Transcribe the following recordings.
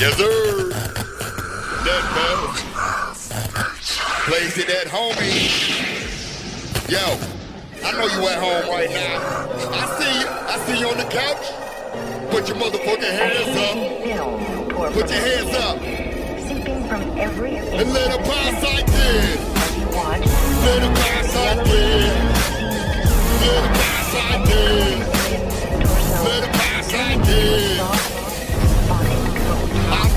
Yes, sir. That belt. Plays it at homie. Yo, I know you at home right now. I see you on the couch. Put your motherfucking hands up. Put your hands up. Seeping from every and let it pass like this. Let it pass like this. Let it pass like this. Let it pass like this.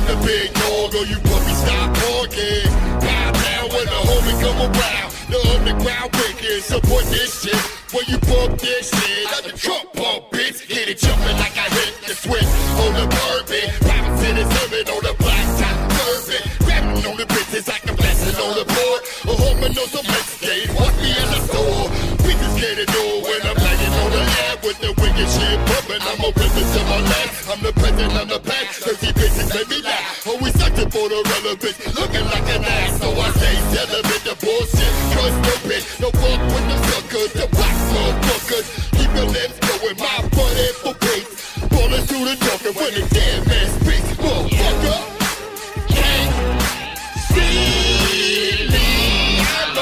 The big dog, or you puppy stop talking. Bow down when the homie come around. The underground wicked support this shit. When you pump this shit, I'm the Trump pump, bitch. Get it jumping like I hit the switch on the bourbon. Robinson is serving on the black top bourbon. Grabbing on the bitches like a blessing on the board. A homie knows some Mexican. Watch me in the store. Bitches get it all when I'm lagging on the lab with the wicked shit pumping. I'm a business in my lap. I'm the president, I'm the pack. Thirsty bitches make me laugh. Always sucking for the relevance, looking like an ass. So I say, celebrate the bullshit. Trust the bitch, no fuck with the suckers, the black motherfuckers. Keep your lips going, my butt in for peace. Ballin' through the jungle when the damn man speaks. Motherfucker, can't see me. I'm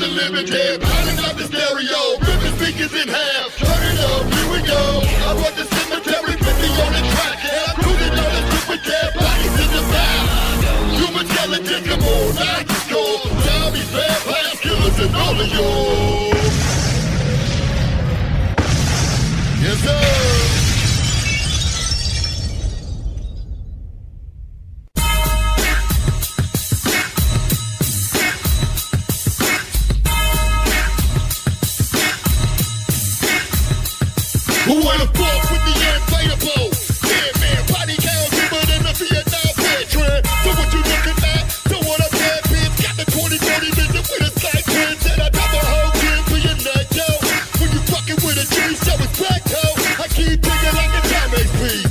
the living dead, pounding up the stereo. Ripping speakers in half, turn it up, here we go. I want the cemetery, 50 on the track. And I'm cruising on the super cab, bodies in the back. Intelligent, come on, I can score. Now these vampire killers and all of you. Yes, sir. Who wanna fuck with the inflatable? Yeah, man, body count deeper than the Vietnam War trend. So what you looking at? Don't want a bad bitch. Got the 20-30 vision with a slight twist. And I never hold him for your nut, yo. When you fucking with a G, so it's back, yo. I keep thinking like a time HP.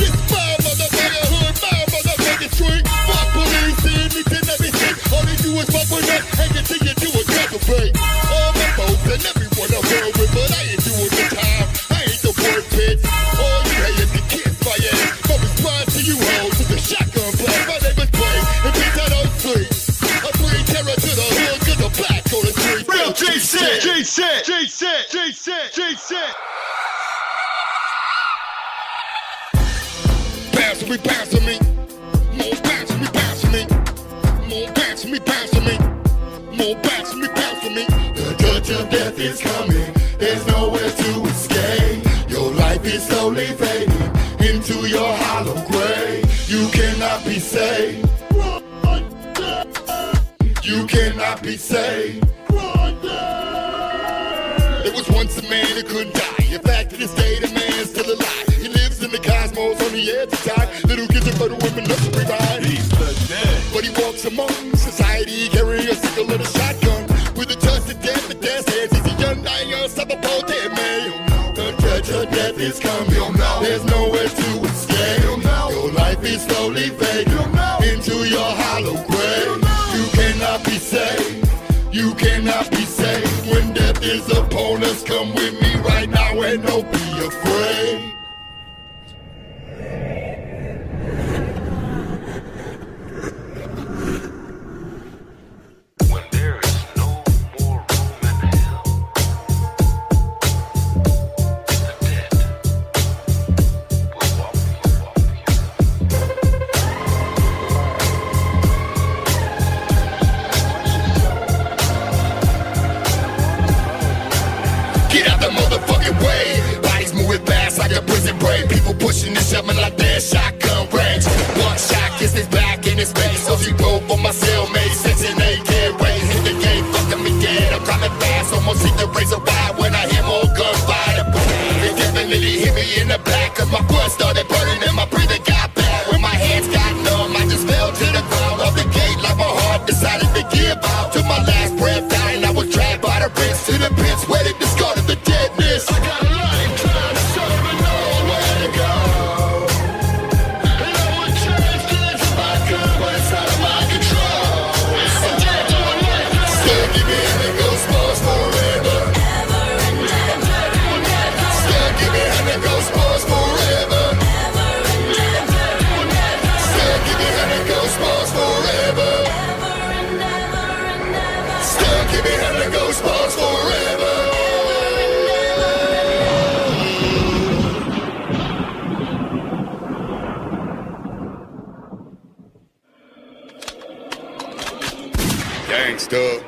This my motherfucker hood, my motherfucking street. Fuck police, seeing me did everything. All they do is fuck with us, and continue to exacerbate. All my folks and everyone I'm here with, but I ain't doing the time. I ain't the word, bitch. All you hate is the kids, my ass. But respond to you hoes with a shotgun blast. My name is Blake, and bitch, I don't sleep. I bring terror to the hood, cause I'm black on the street. Real G-Set, G-Set, G-Set, G-Set, G-Set. Bounce me, bounce me. More bounce me, bounce me. More bounce me, bounce me. More bounce me, bounce me. The touch of death is coming. There's nowhere to escape. Your life is slowly fading into your hollow grave. You cannot be saved. You cannot be saved. There was once a man who couldn't die. In fact, to this day, the man is still alive. He lives in the cosmos on the edge of time. Little kids and fertile women love to revive. He's the dead. But he walks among society carrying a sickle and a shotgun. With a touch of death, the death heads. He's a young, dying, unstoppable dead man. The touch of death is coming. There's nowhere to escape. Your life is slowly fading into your hollow grave. You cannot be saved. You cannot be saved. When death is upon us, come with me right now and don't be afraid. Control. Gangsta.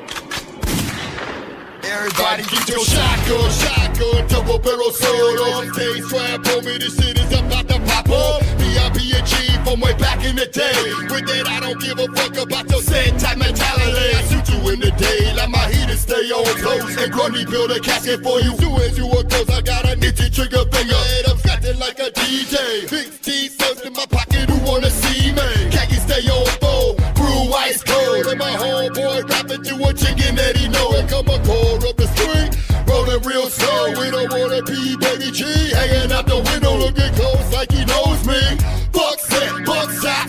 Everybody get your shotgun, double barrel sword on stage, trap homie, this shit is about to pop up. B.I.B. and G from way back in the day. With that I don't give a fuck about your sad type mentality. I shoot you in the day, like my heaters stay on close. And Grundy build a casket for you, do as you are close. I got an itchy trigger finger, and I'm scratching like a DJ. 16 subs in my pocket, who wanna see me? Khaki stay on full, brew ice cold. And my homeboy rapping to a chicken that he know. And come a core up the string, rolling real slow. We don't wanna be Baby G, hanging out the window looking close like he knows me.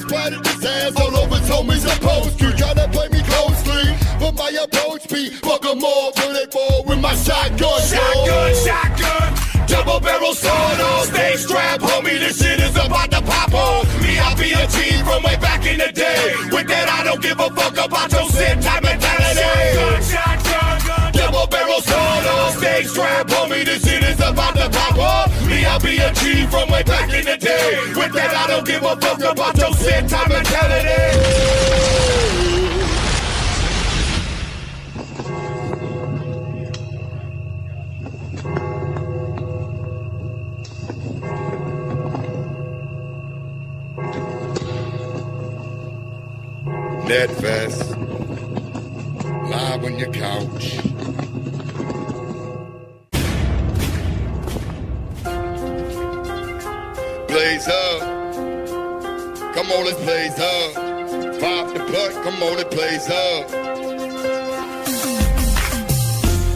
Splatted his ass all over homies and post. You tryna play me closely, but my approach be fuck 'em all, bullet ball with my shotgun. Shotgun, double barrel sword on stage strap, homie, this shit is about to pop off. Me, I be a G from way back in the day. With that, I don't give a fuck about your sin type mentality. Shotgun, double barrel sword on stage strap, homie, this shit is about to pop off. Me, I be a G from way back in the day. With that, I don't give a fuck about your sin type mentality. Nedvest, live on your couch. Blaze up, come on, let's blaze up. Pop the plug, come on, let's blaze up.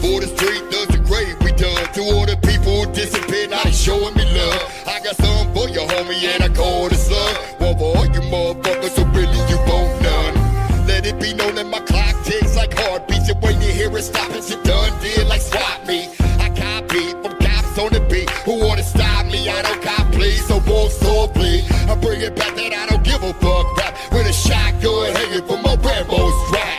For the street, does the great we done. To all the people who disappeared, now they showing me love. I got some for your homie, and I call the slug. One for all you motherfuckers who really you won't none. Let it be known that my clock ticks like heartbeats. And when you hear it stoppin', shit done did like swap me. I copy from cops on the beat who wanna stop me. I don't cop please, so walk softly. I bring it back that I don't give a fuck rap. With a shotgun hanging from my Rambo strap.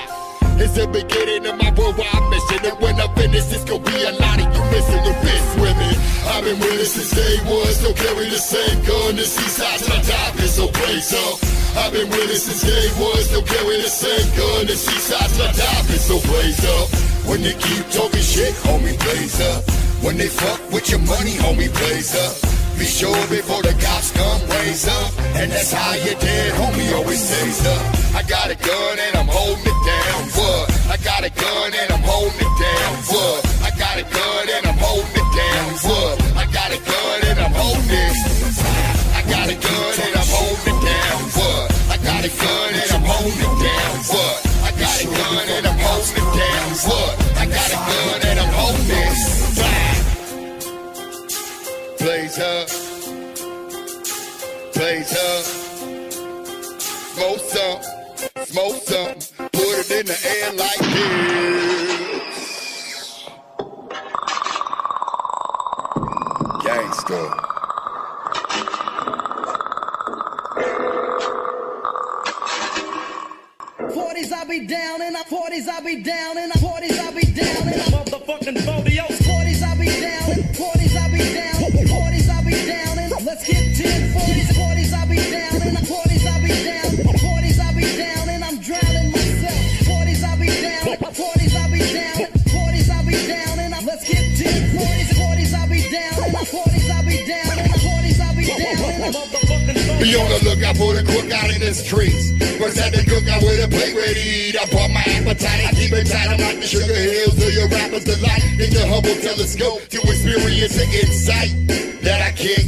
It's the beginning of my worldwide mission. And when I finish, it's gonna be a lot of you missing the bitch with me. I've been with it since day one, still carry the same gun. The seaside till I die, been so blaze up. I've been with it since day one, still carry the same gun. The seaside till I die, been so blaze up. When they keep talking shit, homie, blaze up. When they fuck with your money, homie, blaze up. Be sure before the cops come, raise up. And that's how you dead, homie, always stays up. I got a gun and I'm holding it down, what? I got a gun and I'm holding it down, what? I got a gun and I'm holding it down, what? I got a gun and I'm holding it. I got a gun and I'm holding it down, what? I got a gun and I'm holding it down, what? I got a gun and I'm holding it down, what? I got a gun and I'm holding it. Blaze up, blaze up. Smoke some, smoke some. Put it in the air like this. Gangsta. Forties, I be down in the forties, I be down in the forties, I be down in the motherfucking photos. Forties, I be down in forties, I be down. Forties, I be down in. Let's get 10 40s. Forties, I be down in the forties, I be down. Forties, I be down and I'm drowning myself. Forties, I be down. Forties, I be down. Forties, I be down and I'm. Let's get 10 40s. Forties, I be down in the forties, I be down in the forties, I be down in the motherfucking. Be on the lookout for the cook out in the streets. First at the cookout with a plate ready to eat. I bought my appetite, I keep it tight. I'm like the Sugar Hills to your rappers delight. In your humble telescope to experience the insight that I kick.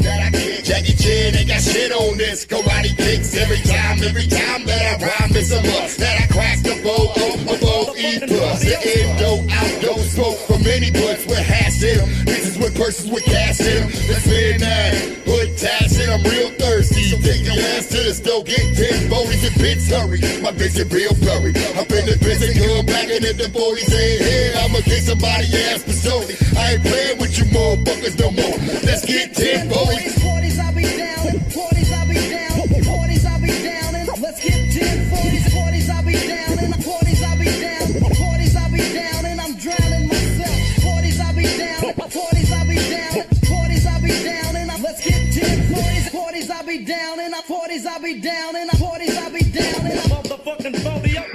Jackie Chan ain't got shit on this. Karate kicks every time that I rhyme. It's a must that I crack the bowl above E+. The endo, outdo, smoke from many butts with hash in them. Bitches with purses with cash in them. It's midnight, hood tash in. I'm real thirsty. Take your ass to the store, get 10 40s and bitch hurry. My bitch is real blurry. I've been the bitch and come back, and if the 40s ain't here, I'ma get somebody ass for Sony. I ain't playing with you motherfuckers no more. Let's get 10 40s. 40s, I be down. 40s, I be down. 40s, I be down. And let's get 10 40s. 40s, I be down. And 40s, I be down. 40s, I be down. And I'm drowning myself. 40s, I be down. 40s, I be down. 40s, I be down. And let's get 10 40s. 40s, I be down. And 40s, I be down. And 40s, I be down. And motherfucking phobia.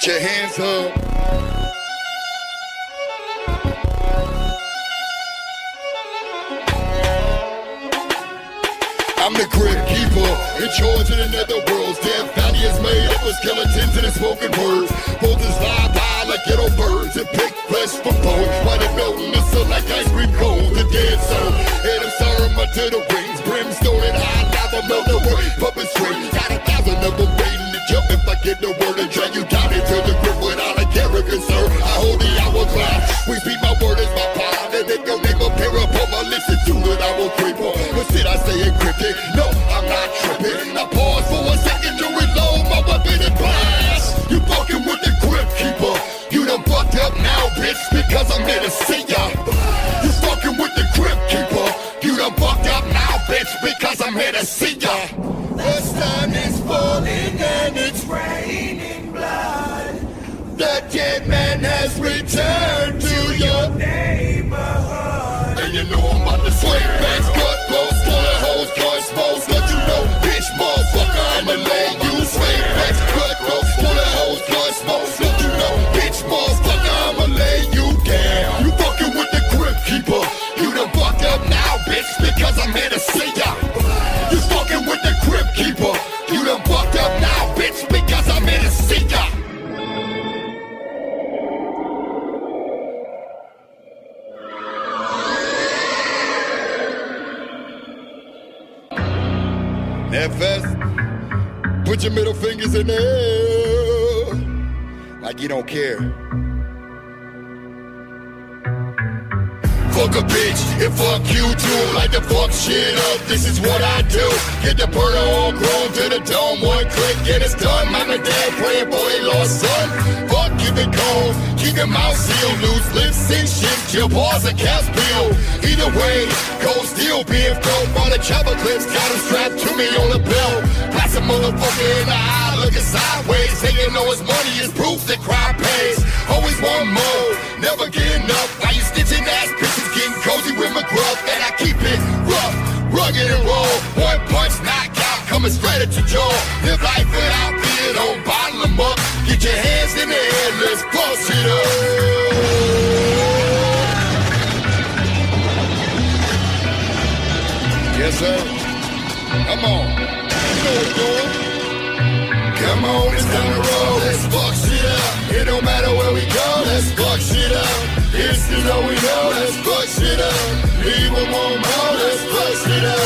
Get your hands up. I'm the grip keeper, in charge of the netherworlds. Death body is made up of skeletons and spoken words. Boulders lie like ghetto birds and pick flesh for bones. Why they melting the sun like ice cream cold, the dead zone. And I'm sorry, my to the rings, brimstone and high lava melt the word, puppet strings. Got 1,000 of them waiting to jump if I get the word and drag you down into the grip without a care or concern. I hold the hourglass, we speak my word as my pride, and if your name appear upon my listen to it, I will creep on. Did I stay encrypted? No, I'm not tripping. I pause for a second to reload my weapon and blast. You fucking with the grip keeper. You done fucked up now, bitch, because I'm here to see ya. You fucking with the grip keeper. You done fucked up now, bitch, because I'm here to see ya. The sun is falling and it's raining blood. The dead man has returned to your neighborhood. And you know I'm about to swing back. I'm here to see ya. You fucking with the grip keeper. You done fucked up now, bitch, because I'm here to see ya. FS, put your middle fingers in the air like you don't care. Fuck a bitch, and fuck you too. Like the fuck shit up, this is what I do. Get the burner all grown to the dome. One click, get it's done. Mom and dad praying for they lost son. Fuck, keep it cold, keep your mouth sealed. Loose lips, sink shit, your bars and caps peeled. Either way, cold steel being thrown by the chopper clips. Got him strapped to me on the belt. Pass a motherfucker in the eye, looking sideways. Saying no, his money is proof that crime pays. Always want more, never getting up. Why you stitching ass bitches? Getting cozy with my grub, and I keep it rough, rugged and raw. One punch knockout, coming straight at your jaw. Live life without fear, don't bottle them up. Get your hands in the air, let's boss it up. Yes, sir. Come on. You know what you're doing. Come on, it's time to roll. Let's fuck shit up. It don't matter where we go. Let's fuck shit up. This is all we know. Let's fuck shit up. Leave them on more. Let's fuck shit up.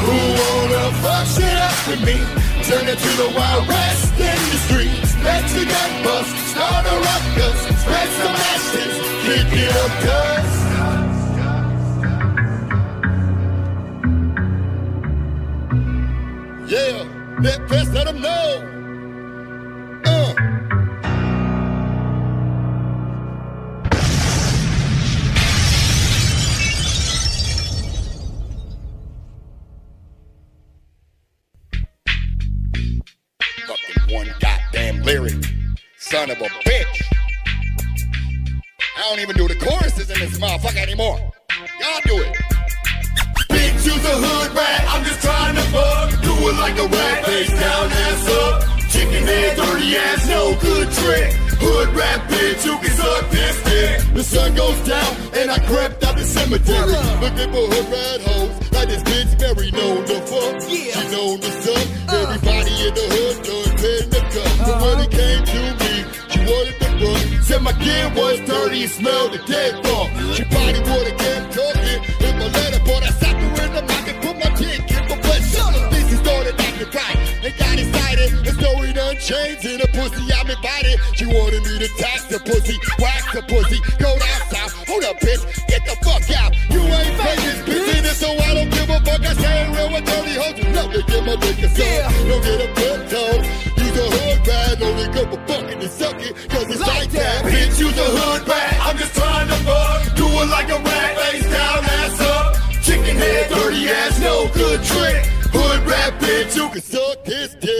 Who wanna fuck shit up with me? Turn it to the Wild West in the streets. Let your gun bust. Start a ruckus. Spread some ashes. Kick it up, cuz. Yeah. That best, let them know. Fucking one goddamn lyric, son of a bitch. I don't even do the choruses in this motherfucker anymore. Y'all do it. Bitch, you's a hood rat, I'm just trying to fuck. Do it like a rat, face down, ass up. Chicken head, dirty ass, no good trick. Hood rat, bitch, you can suck this dick. The sun goes down, and I crept out the cemetery. Looking for hood rat hoes, like this bitch very known to fuck. Yeah. She known to suck, everybody in the hood done been the cup. But when it came to me, she wanted the run. Said my kid was dirty, he smelled the dead dog. She probably would've kept talking if I let her, but I stopped her in the pocket, put my dick in the butt. This is started acting right, and got excited. The story done changed, in the pussy I'm invited. She wanted me to tax the pussy, wax the pussy, go down south. Hold up, bitch, get the fuck out. You ain't famous, bitch, in it, so I don't give a fuck. I say real with dirty hoes, you love to get my dick a suck. Don't get a butt dog. Use a hood rat, only go for fucking and suck it, cause it's like that. Bitch, use a hood rat, I'm just trying to fuck. Do it like a rat, face down, ass up. Chicken head, dirty ass, no good trick. Hood rat, bitch, you can suck this dick.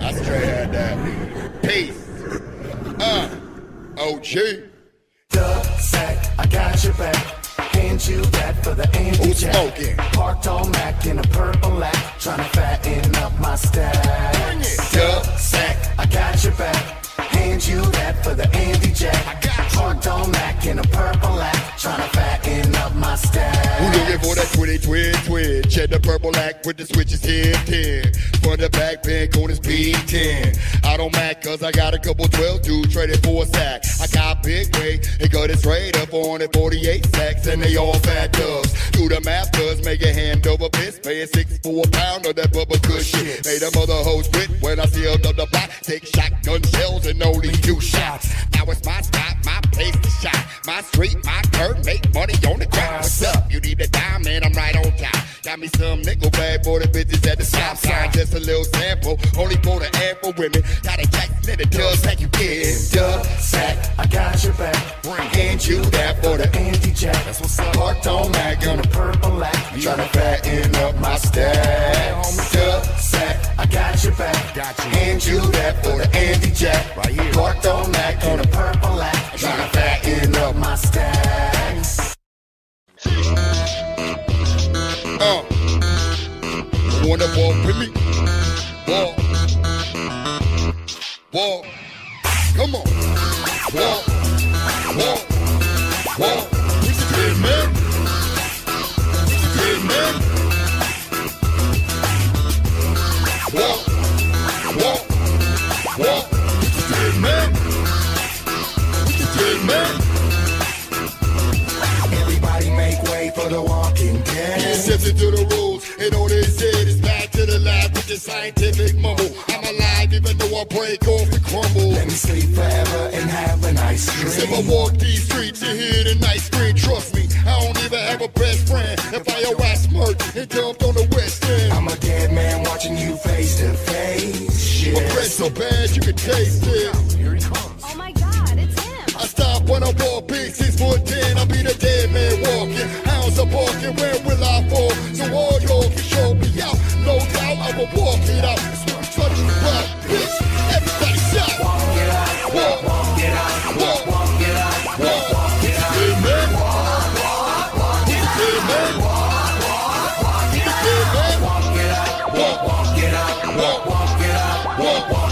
I straight had that. Peace. OG. Duck sack, I got your back. Hand you that for the anti jack. Smoking? Parked on Mac in a purple lack, trying to fatten up my stack. Dub sack, I got got your back. Hand you that for the Andy Jack. I got hard on Mac in a purple lack, trying to fatten up my stack. Who looking for that twitty twin twin? Check the purple lack with the switches here 10. For the back pin code is B10. I don't mac cause I got a couple 12 dudes traded for a sack. I got big weight and cut his trade up 448 sacks and they all fat dubs. Do the math does make a hand over fist, paying 6 for a pound of that bubble cushion. Made them other hoes quit when I sealed up the block. Take shotgun shells and only two shots. Now it's my spot, my place to shop. My street, my curb, make money on the ground. What's up? You need a dime, man, I'm right on top. Got me some nickel bag for the bitches at the stop sign. Just a little sample, only for the ad for women. Got a jack, let it dub sack you get. Dub sack, I got your back. Hand you that for the Andy Jack. That's what's up. Parked on Mac on the purple lack. Tryna fatten up my stacks. Dub sack, I got your back. Hand you that for the Andy Jack. Parked on Mac on the purple lack. Tryna fatten up my stacks. Wanna walk with me? Walk. Walk. Come on. Walk. Walk. Walk. What's the good, man? What's the good, man? Walk. Walk. Walk. What's the good, man? What's the good, man? Everybody make way for the walking dead. Exception to the rules and all they said is back to the lab with the scientific mumble. I'm alive even though I break off and crumble. Let me sleep forever and have a nice dream. If I walk these streets and hear the night scream, trust me, I don't even have a best friend. If I arrest murder and dumped on the West End, I'm a dead man watching you face to face. Shit. My breath's so bad you can taste it. Here he comes. Oh my God, it's him. I stop when I walk big, 6'10", I'll be the dead man walking. Hounds are barking, where will I fall? So all y'all can show me out. No doubt I will walk it out. It's my bloody rock, bitch. Everybody shout. Walk it out, walk it out, walk it out, walk it out. Hey man, walk it out, walk it out, walk it out, walk it out, walk it out, walk it out. Hey man, walk it out, walk it out.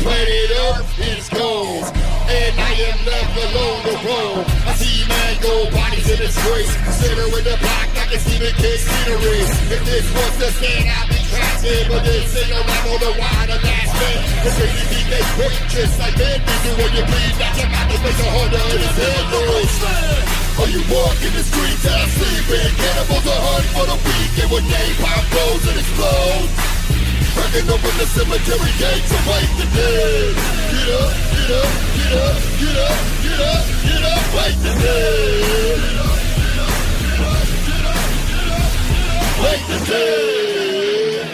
Planet Earth is cold, and I am left alone to roam. I see mango bodies in its grace. Center in the block, I can see the kids' scenery. If this was the stand, I'd be trapped in, but this ain't a rap on the wide of last name. It's crazy beat they quick, just like men do when you bleed. Not your mouth to make a harder in his head noise. Are you walking the streets that I sleep in? Cannibals are hunting for the weak, and when they pop blows and explode. Cracking open the cemetery gate to wake the dead. Get up, get up, get up, get up, get up, get up, wake the dead. Wake the dead.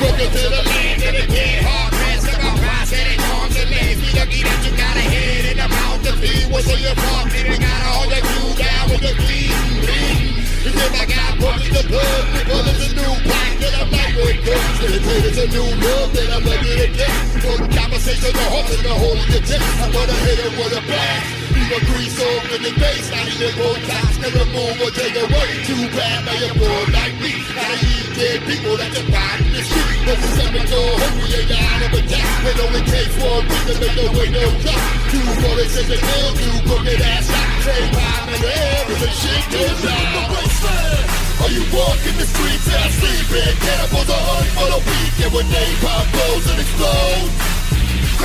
Broken to the land and again, hard pressed up on rice and in arms and legs. We lucky that you got a head and a mouth to feed. What's on your pocket? I got all that glue down with the bleeding, bleeding. And then I got broken the blood, well it's a new black that I'm back with guns. And it's a new love that I'm lucky to get. For the conversation, the heart and the hole in the chest. I wanna hit it with a blast. A grease over the face, I need a more cops, never move or take away. Too bad now you're born like me. I eat dead people that just find in the street. But since I've been so hungry, I got out of a tax. When only takes one thing to make the way no cop. Two bullets in the tail, two crooked ass shot. Trade by the air, and the shit goes out the wasteland. Are you walking the streets and I sleep in? Cannibals are hunting for the weak, and when napalm blows and explodes.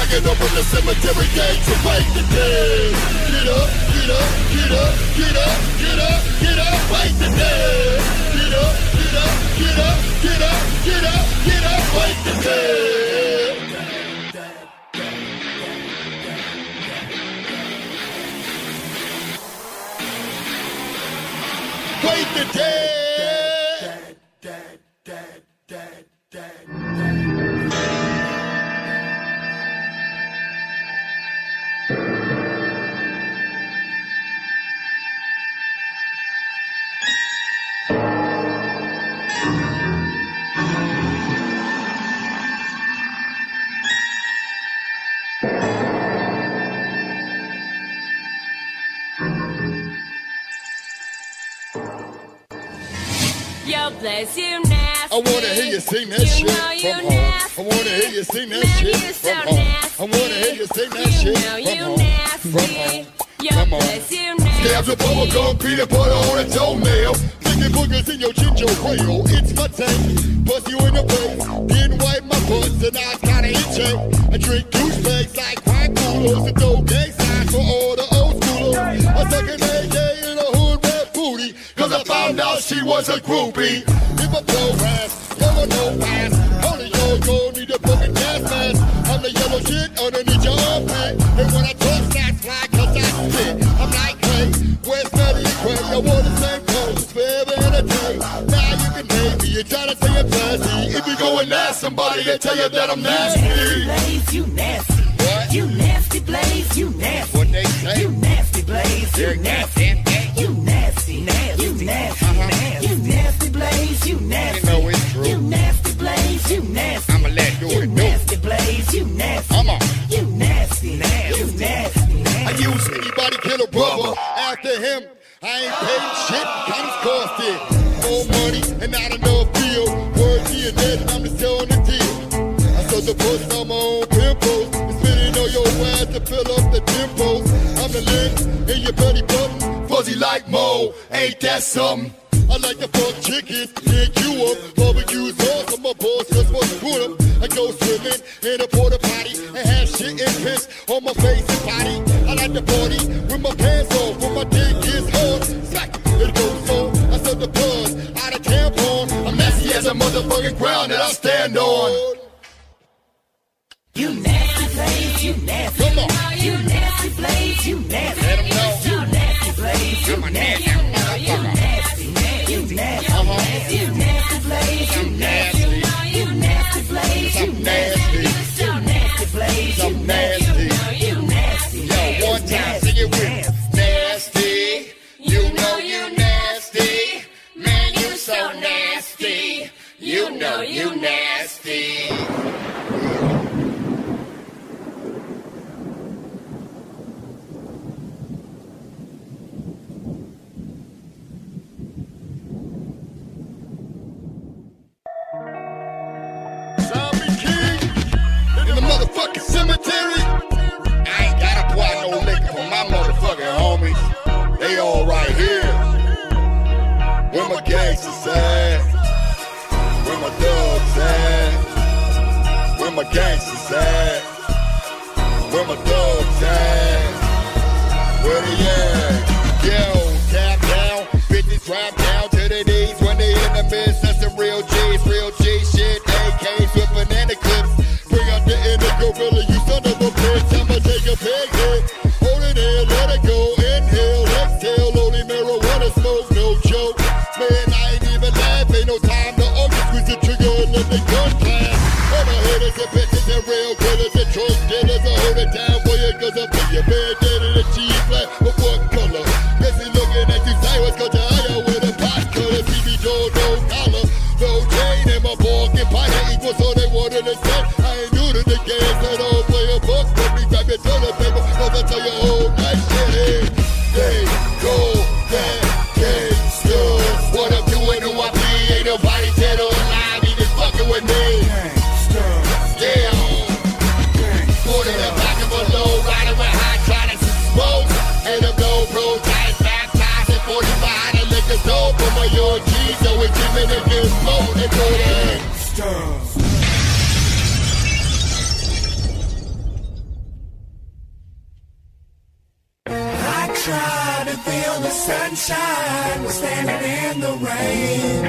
cracking open the cemetery gate to wake the dead. Get up, get up, get up, get up, get up, get up, wake the dead. Get up, get up, get up, get up, get up, get up, wake the dead. Wake the dead. Dead, dead, dead, dead, dead, dead. Bless you nasty. I wanna hear you sing that shit from home. I wanna hear you sing that shit from home. I wanna hear you sing that shit from home. Come on. Scabs of bubblegum, peanut butter on a toenail. Thinking boogers in your ginger ale. It's my tank, bust you in the face. Didn't wipe my butts and I kinda itching. I drink douchebags like white coolers and throw gay signs for all the old schoolers. I suck an AK in a hood red booty, cause I found out she was a groupie. If I blow ass, yellow no ass, only your girl need a fucking gas mask. I'm the yellow shit underneath your armpit, and when I talk that's fly cause I spit. I'm like, hey, where's Maddie and Craig? I wore the same clothes forever and a day. Now you can hate me, you try to say I'm nasty. If you go and ask somebody, they tell you that I'm nasty. Blaze, you nasty. What? You nasty, Blaze, you nasty. What they say? You nasty, Blaze, you nasty. You nasty, nasty, you nasty. You nasty, Blaze, you nasty. You know it's true. You nasty, Blaze, you nasty. I'ma let do it. You nasty, Blaze, you nasty. Come on. You nasty, nasty, you nasty, nasty. I use anybody kill a brother. After him, I ain't paid shit. Comes costed. No money and not enough deal. Word to your net, and I'm just telling the deal. I sold the bus on my own pimples. It's spinning on your ass to fill up the tempos. I'm the link in your belly button. Fuzzy like Mo, ain't that something? I like to fuck chickens, pick you up, barbecues off, I'm a boss, that's what's screwed up. I go swimming in a porta potty, and have shit and piss on my face and body. I like to party with my pants off, when my dick is hard, slack, it goes on. I suck the buzz out of tampon, I'm messy as a motherfucking ground that I stand on. You nasty, Blaze, you nasty. Come on. You nasty, Blaze, you nasty. Let 'em know. You nasty, Blaze, you nasty. You nasty, nasty, you nasty. You nasty, Blaze, you nasty. You nasty, Blaze, you nasty. You nasty, Blaze, you nasty. You nasty, yo, one time, sing it with nasty. You know you nasty, man, you so nasty. You know you nasty. Motherfucking cemetery. I ain't gotta pour no liquor for my motherfucking homies. They all right here. Where my gangsters at? Where my thugs at? Where my gangsters at? Where my thugs at? Where they at? Yo, tap down, bitches drop down to their knees when they in the midst. That's some real G's, real G shit. AKs with banana clips. The inner gorilla, you son of a bitch. I'ma take a pig hit. Hold it in, let it go. Inhale, exhale, only marijuana smoke, no joke. Man, I ain't even laugh, ain't no time to argue. Squeeze the trigger and let the gun clap. All my hitters and bitches and real killers and drug dealers. I hold it down for you, cause I feel your bad dead in the G-flat. But what color? Busy looking at you sideways, cause you're higher with a pot color. CB door, no collar, no chain, and my barking pie equals all they wanted to say. Try to feel the sunshine. We're standing in the rain.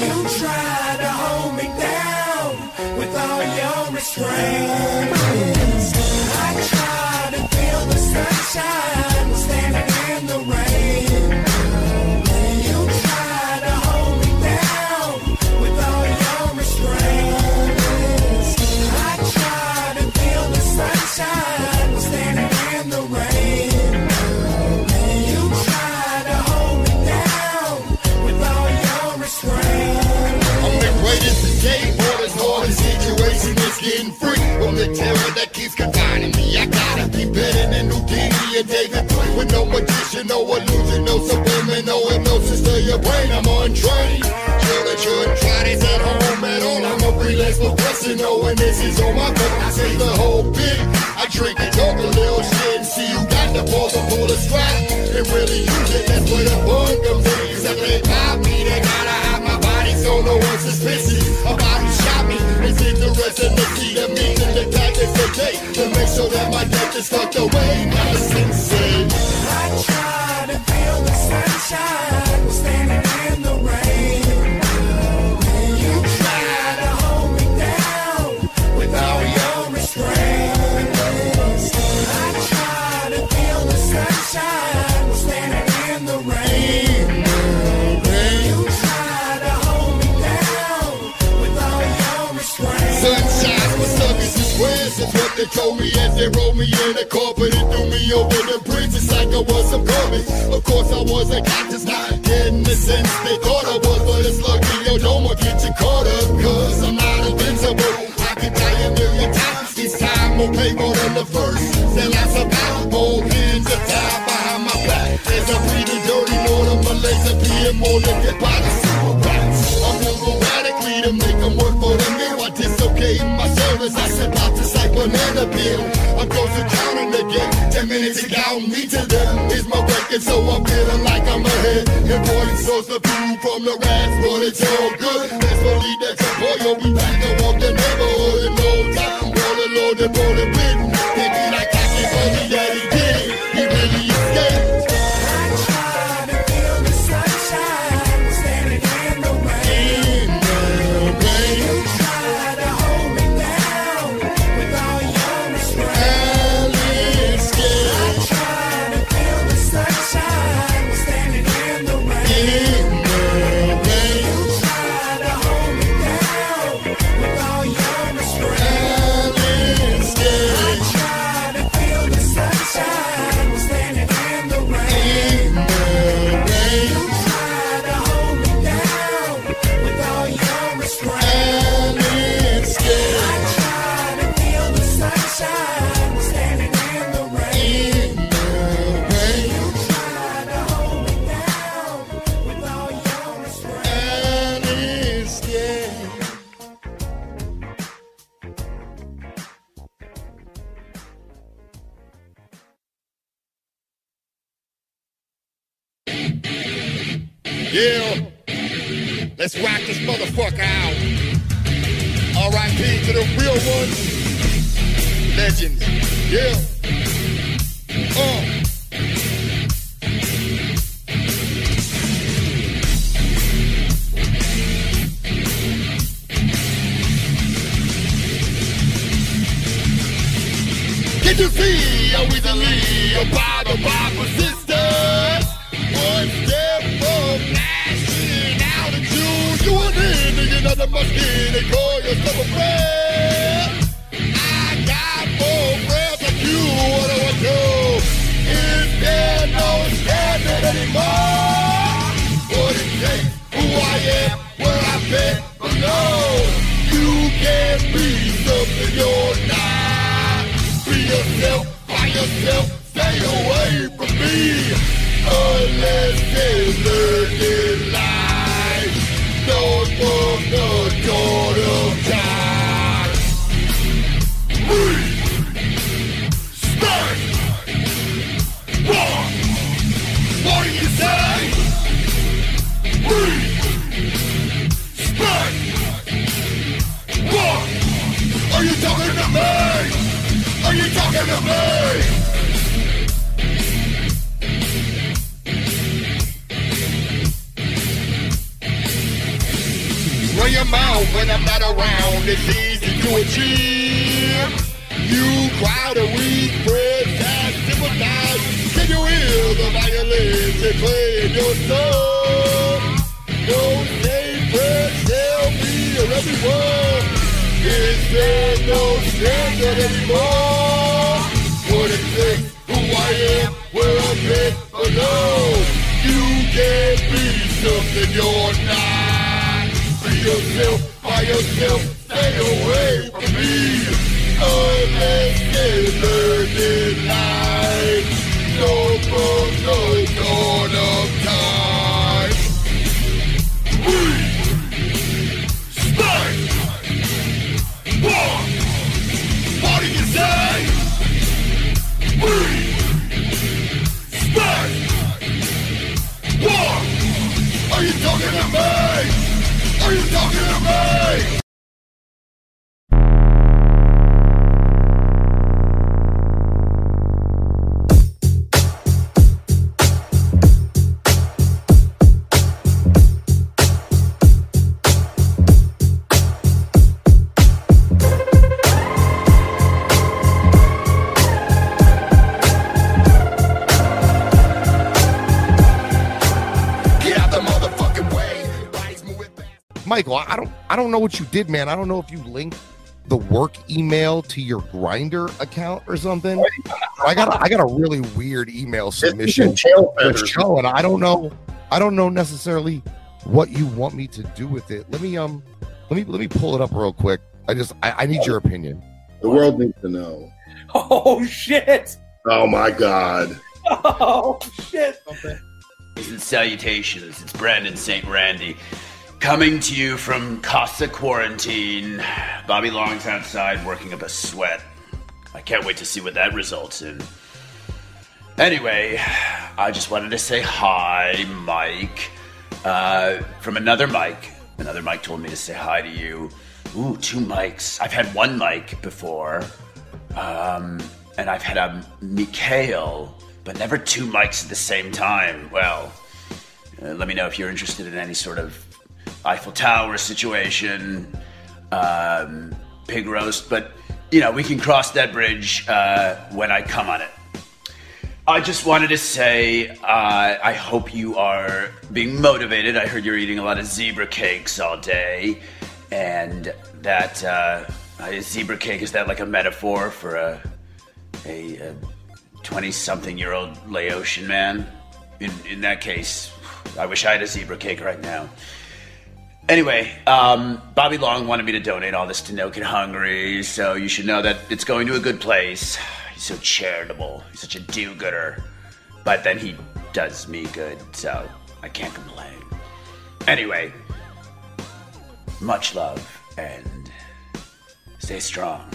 You try to hold me down with all your restraint. I try to feel the sunshine. We're standing in the rain. You try to hold me down with all your restraint. I try to feel the sunshine. We're standing in the rain. Getting free from the terror that keeps confining me. I gotta be better than Houdini and David Blaine. With no magician, no illusion, no subliminal hypnosis to your brain. I'm untrained. Children Fridays at home at all. I'm a freelance professional and this is on my plate. I say the whole bit. I drink and talk a little shit and see you got the balls to pull the strap and really use it. That's where the fun comes in. Except they pop me, they gotta hide my body so no one's suspicious about who shot me. It's interesting to see the means and the tactics they take to make sure that my death is tucked away. Not a sensei. I try to feel the sunshine. We're standing in the rain. You try to hold me down with all your restraint. I try to feel the sunshine. We're standing in the rain. You try to hold me down with all your restraint. Sunshine was stuck in his wrist, is what they told me as they rolled me in a carpet and threw me over the bridge. It's like I was some garbage. Of course I was a cop, just not getting the sense they thought I was. But it's lucky you don't want to get you caught up, cause I'm not invincible. I could die a million times. Each time I'll pay more than the first. Then I survive, both hands are tied behind my back. As I breathe the dirty water, my legs are being more than dead by the super rats. I'm radically to make them work for them. In my service, I said, pop this like banana peel. I'm close to counting again. 10 minutes to count me to them. It's my record, so I'm feeling like I'm ahead. Important source of food from the rats, but it's all good. Let's believe that your boy will be back to walk the neighborhood in no time. Rolling, loaded, rolling, with me. They be like, I can't believe that he did it. He really escaped. Yeah, let's rock this motherfucker out. R.I.P. to the real ones, legends. Yeah. Can you see how easily a Bible resistance? One step from lashing out at you. You are living another musket. They call yourself a friend. I got more friends like you. What do I do? Is there no standard anymore? What it takes, who I am, where I've been. But no, you can't be something you're not. Be yourself, by yourself. Stay away from me. Unless they learn in life, don't walk the dawn of time. We stand wrong. What do you say? We stand wrong. Are you talking to me? Are you talking to me? out when I'm not around. It's easy to achieve. You crowd a weak, friend, fast, sympathize. Can you hear the violins that play in your soul? Don't say, friend, tell me or everyone. Is there no standard anymore? Wouldn't think who I am, where I'm at, but no. You can't be something you're not. Yourself, by yourself, stay away from me. Unless they learned in life, no more, no dawn of time. We stay one. What do you say? We stay one. Are you talking to me? Are you talking to me? Michael, I don't know what you did, man. I don't know if you linked the work email to your Grindr account or something. I got a really weird email submission for the show, and I don't know necessarily what you want me to do with it. Let me pull it up real quick. I need your opinion. The world needs to know. Oh shit! Oh my god! Oh shit! Okay. Salutations. It's Brandon St. Randy. Coming to you from Casa Quarantine. Bobby Long's outside working up a sweat. I can't wait to see what that results in. Anyway, I just wanted to say hi, Mike. From another Mike. Another Mike told me to say hi to you. Ooh, two Mikes. I've had one Mike before. And I've had a Mikhail, but never two Mikes at the same time. Well, let me know if you're interested in any sort of Eiffel Tower situation, pig roast, but you know, we can cross that bridge when I come on it. I just wanted to say I hope you are being motivated. I heard you're eating a lot of zebra cakes all day, and that zebra cake, is that like a metaphor for a 20-something-year-old Laotian man? In that case, I wish I had a zebra cake right now. Anyway, Bobby Long wanted me to donate all this to No Kid Hungry, so you should know that it's going to a good place. He's so charitable. He's such a do-gooder. But then he does me good, so I can't complain. Anyway, much love, and stay strong.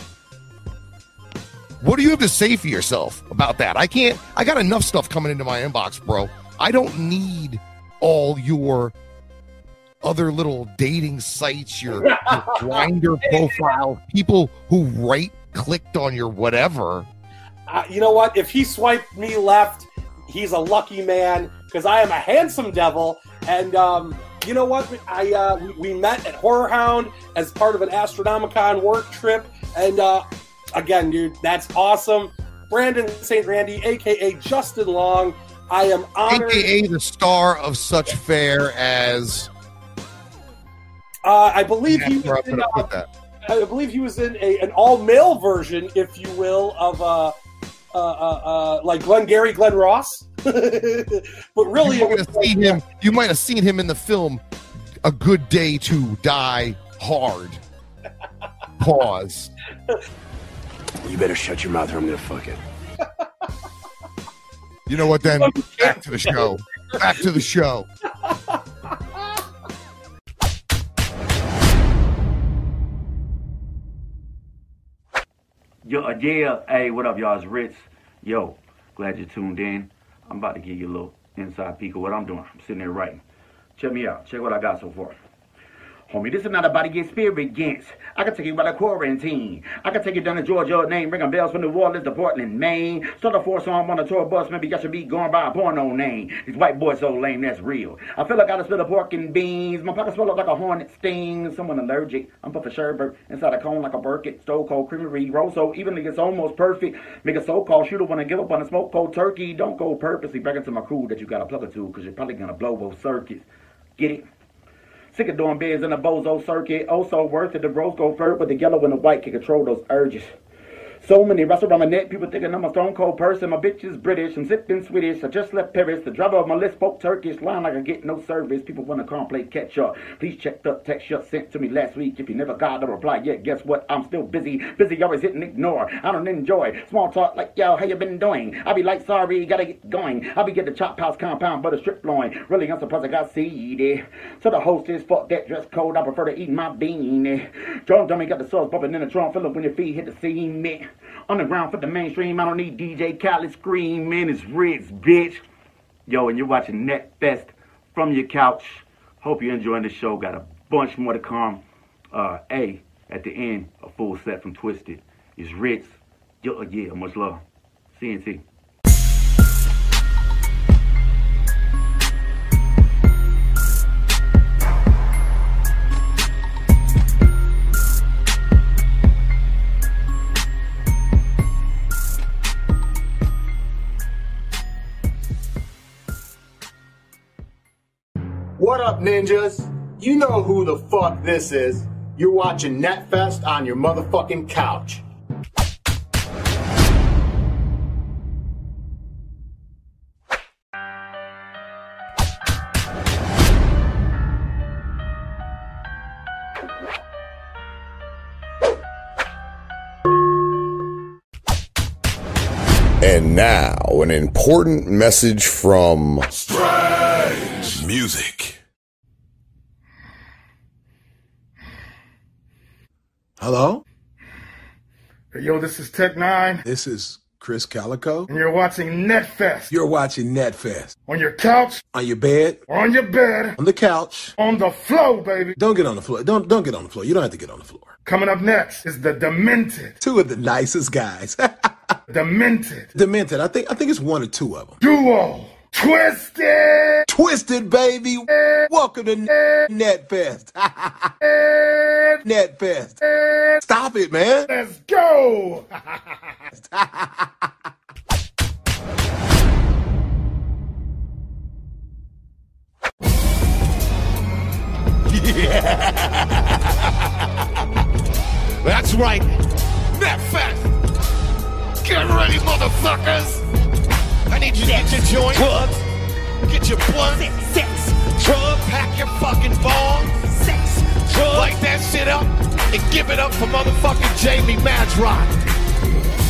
What do you have to say for yourself about that? I got enough stuff coming into my inbox, bro. I don't need all your other little dating sites, your Grindr profile, people who right-clicked on your whatever. You know what? If he swiped me left, he's a lucky man, because I am a handsome devil. And you know what? We met at Horror Hound as part of an Astronomicon work trip. And again, dude, that's awesome. Brandon St. Randy, a.k.a. Justin Long, I am honored. A.k.a. the star of such fare as... I believe he was in an all-male version, if you will, of like Glengarry Glen Ross. But really, you might have seen him in the film "A Good Day to Die Hard." Pause. You better shut your mouth, or I'm gonna fuck it. You know what? Then back to the show. Back to the show. Hey, what up, y'all? It's Ritz. Yo, glad you tuned in. I'm about to give you a little inside peek of what I'm doing. I'm sitting there writing. Check me out. Check what I got so far. Homie, this is not a body get spirit against. I can take you by the quarantine. I can take you down to Georgia, name ringing bells from New Orleans to Portland, Maine. Start a four-song on a tour bus, maybe y'all should be going by a porno name. These white boys so lame, that's real. I feel like I just spit a pork and beans. My pockets swell up like a hornet sting. Someone allergic, I'm puffin' sherbet. Inside a cone like a Birkin, stole cold creamery, roll so even if it's almost perfect. Make a so-called shooter wanna give up on a smoke cold turkey. Don't go purposely back into my crew that you gotta plug it to, cause you're probably gonna blow both circuits. Get it? Sick of doing bids in the bozo circuit. Oh, so worth it. The rose go flirt, but the yellow and the white can control those urges. So many wrestle around my neck. People thinking I'm a stone cold person. My bitch is British. I'm sipping Swedish. I just left Paris. The driver of my list spoke Turkish. Lying like I get no service. People want to come play catch up. Please check the text sent to me last week. If you never got a reply yet, guess what? I'm still busy. Busy always hitting ignore. I don't enjoy small talk like, yo, how you been doing? I be like, sorry, gotta get going. I be getting the chop house compound butter strip loin. Really, I'm surprised I got seedy. So the hostess, fuck that dress code. I prefer to eat my beanie. Drone dummy got the sauce bumping in the trunk. Fill up when your feet hit the cement. Underground for the mainstream, I don't need DJ Khaled screaming, it's Ritz, bitch. Yo, and you're watching NetFest from your couch. Hope you're enjoying the show. Got a bunch more to come. At the end, a full set from Twisted. It's Ritz. Yo, yeah, much love. CNT. What up, ninjas? You know who the fuck this is. You're watching NetFest on your motherfucking couch. And now, an important message from Strange Music. Hello? Hey, yo, this is Tech9. This is Chris Calico. And you're watching NetFest. You're watching NetFest. On your couch. On your bed. On your bed. On the couch. On the floor, baby. Don't get on the floor. Don't get on the floor. You don't have to get on the floor. Coming up next is the Demented. Two of the nicest guys. Demented. Demented. I think it's one or two of them. Duo. Twisted. Twisted, baby. Welcome to NetFest. NetFest. Stop it, man. Let's go. Yeah. That's right. NetFest. Get ready, motherfuckers. I need you to get your joint, clubs, get your blunt, sex, drug, pack your fucking balls, sex, drug, light that shit up, and give it up for motherfucking Jamie Madrock.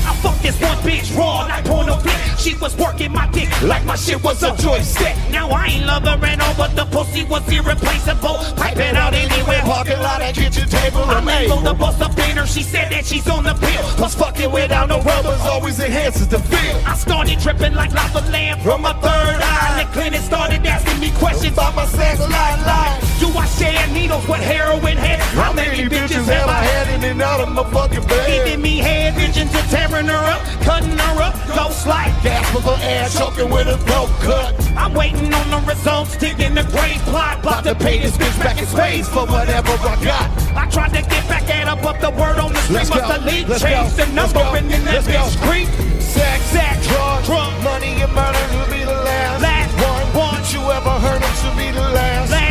I fucked this one bitch raw like porno flick. She was working my dick like my shit was a joystick. Now I ain't love her at all, but the pussy was irreplaceable. Pipe it out anywhere, parking lot at kitchen table. I'm on the bus up in her, she said that she's on the pill. Plus fucking without no rubbers always enhances the feel. I started dripping like lava lamp from my third eye. And the clinic started asking me questions about my sex life. Do I share needles with heroin head? How many bitches have I had in and out of my fucking bed? Giving me head visions and tearing her up, cutting her up, ghost like gasping for air, choking with a throat cut. I'm waiting on the results, digging the grave plot. About to pay this bitch back in space for whatever I got. I tried to get back at her, but the word on the street was the leak. Changed the number and then that bitch creeped. Sex, drug, money and murder will be the last one. Did you ever heard of should be the last one?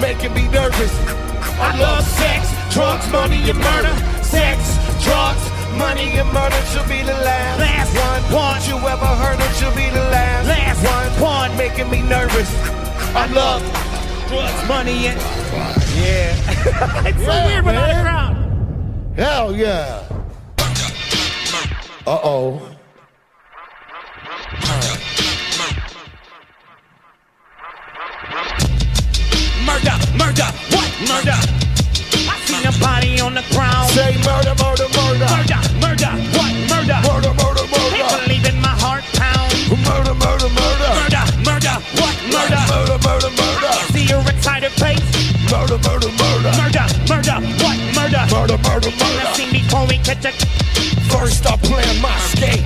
Making me nervous. I love sex, drugs, money and murder. Sex, drugs, money and murder should be the last one. You ever heard it should be the last one. Making me nervous. I love drugs, money and yeah. It's so weird without a crowd. Hell yeah. Uh-oh. Murder, murder, what? Murder. A body on the ground. Say murder, murder, murder. Murder, murder, what? Murder, murder, murder, murder. People leaving my heart pound. Murder, murder, murder. Murder, murder, what? Murder, murder, murder, murder. I see your excited face. Murder, murder, murder. Wanna see me pony catch a... First I playing my skate.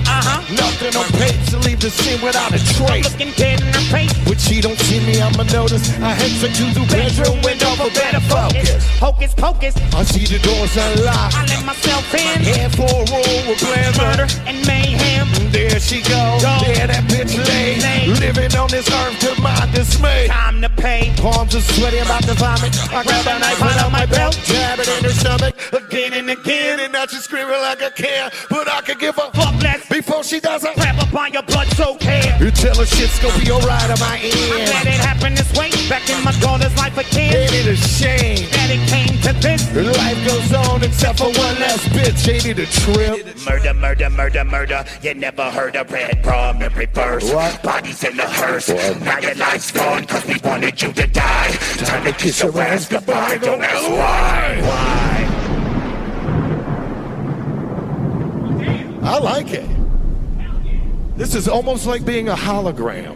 Nothing on page to leave the scene without a trace. I'm looking dead in her face. When she don't see me, I'ma notice. I head to the bedroom window for better focus. Hocus pocus. I see the doors unlocked. I let myself in. Head for a roll with plans. Murder and mayhem. There she goes. There that bitch lay. Living on this earth to my dismay. Time to pay. Palms are sweaty, about to vomit. I grab a knife out of my belt. Jab it in her stomach again and again. And now she's screaming like a can. But I could give a fuck less before she does a grab up on your blood so care. You tell her shit's gonna be alright on my end. I'm glad it happened this way. Back in my daughter's life again. It is a shame that it came to this. Life goes on except for one last bitch. Ain't it a trip? Murder, murder, murder, murder. You never heard of red prom in reverse. What? Bodies in the hearse. What? Now your life's gone cause we wanted you to die. Time to kiss your ass goodbye. Don't ask why. Why? I like it. This is almost like being a hologram.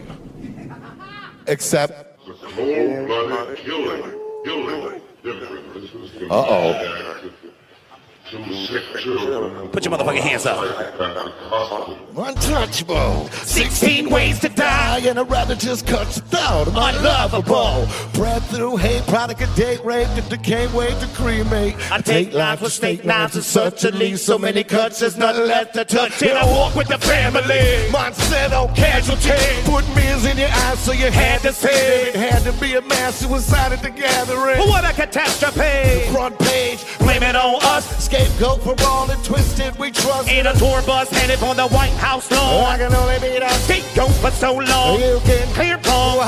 Except... Put your motherfucking hands up. Untouchable. 16 ways to die, and I'd rather just cut you down. Unlovable. Breath through hate, product of date rape, if they can't wait to cremate. I take life with steak knives and such a leave. So many cuts, there's nothing left to touch. And I walk with the family. Mindset on casualty. Put mirrors in your eyes so you had to say. It had to be a mass suicide at the gathering. What a catastrophe. Front page, blame it on us. Scapegoat. For all the twisted we trust. In a tour bus headed on the White House lawn. I can only be that scapegoat for so long. You can clear palm,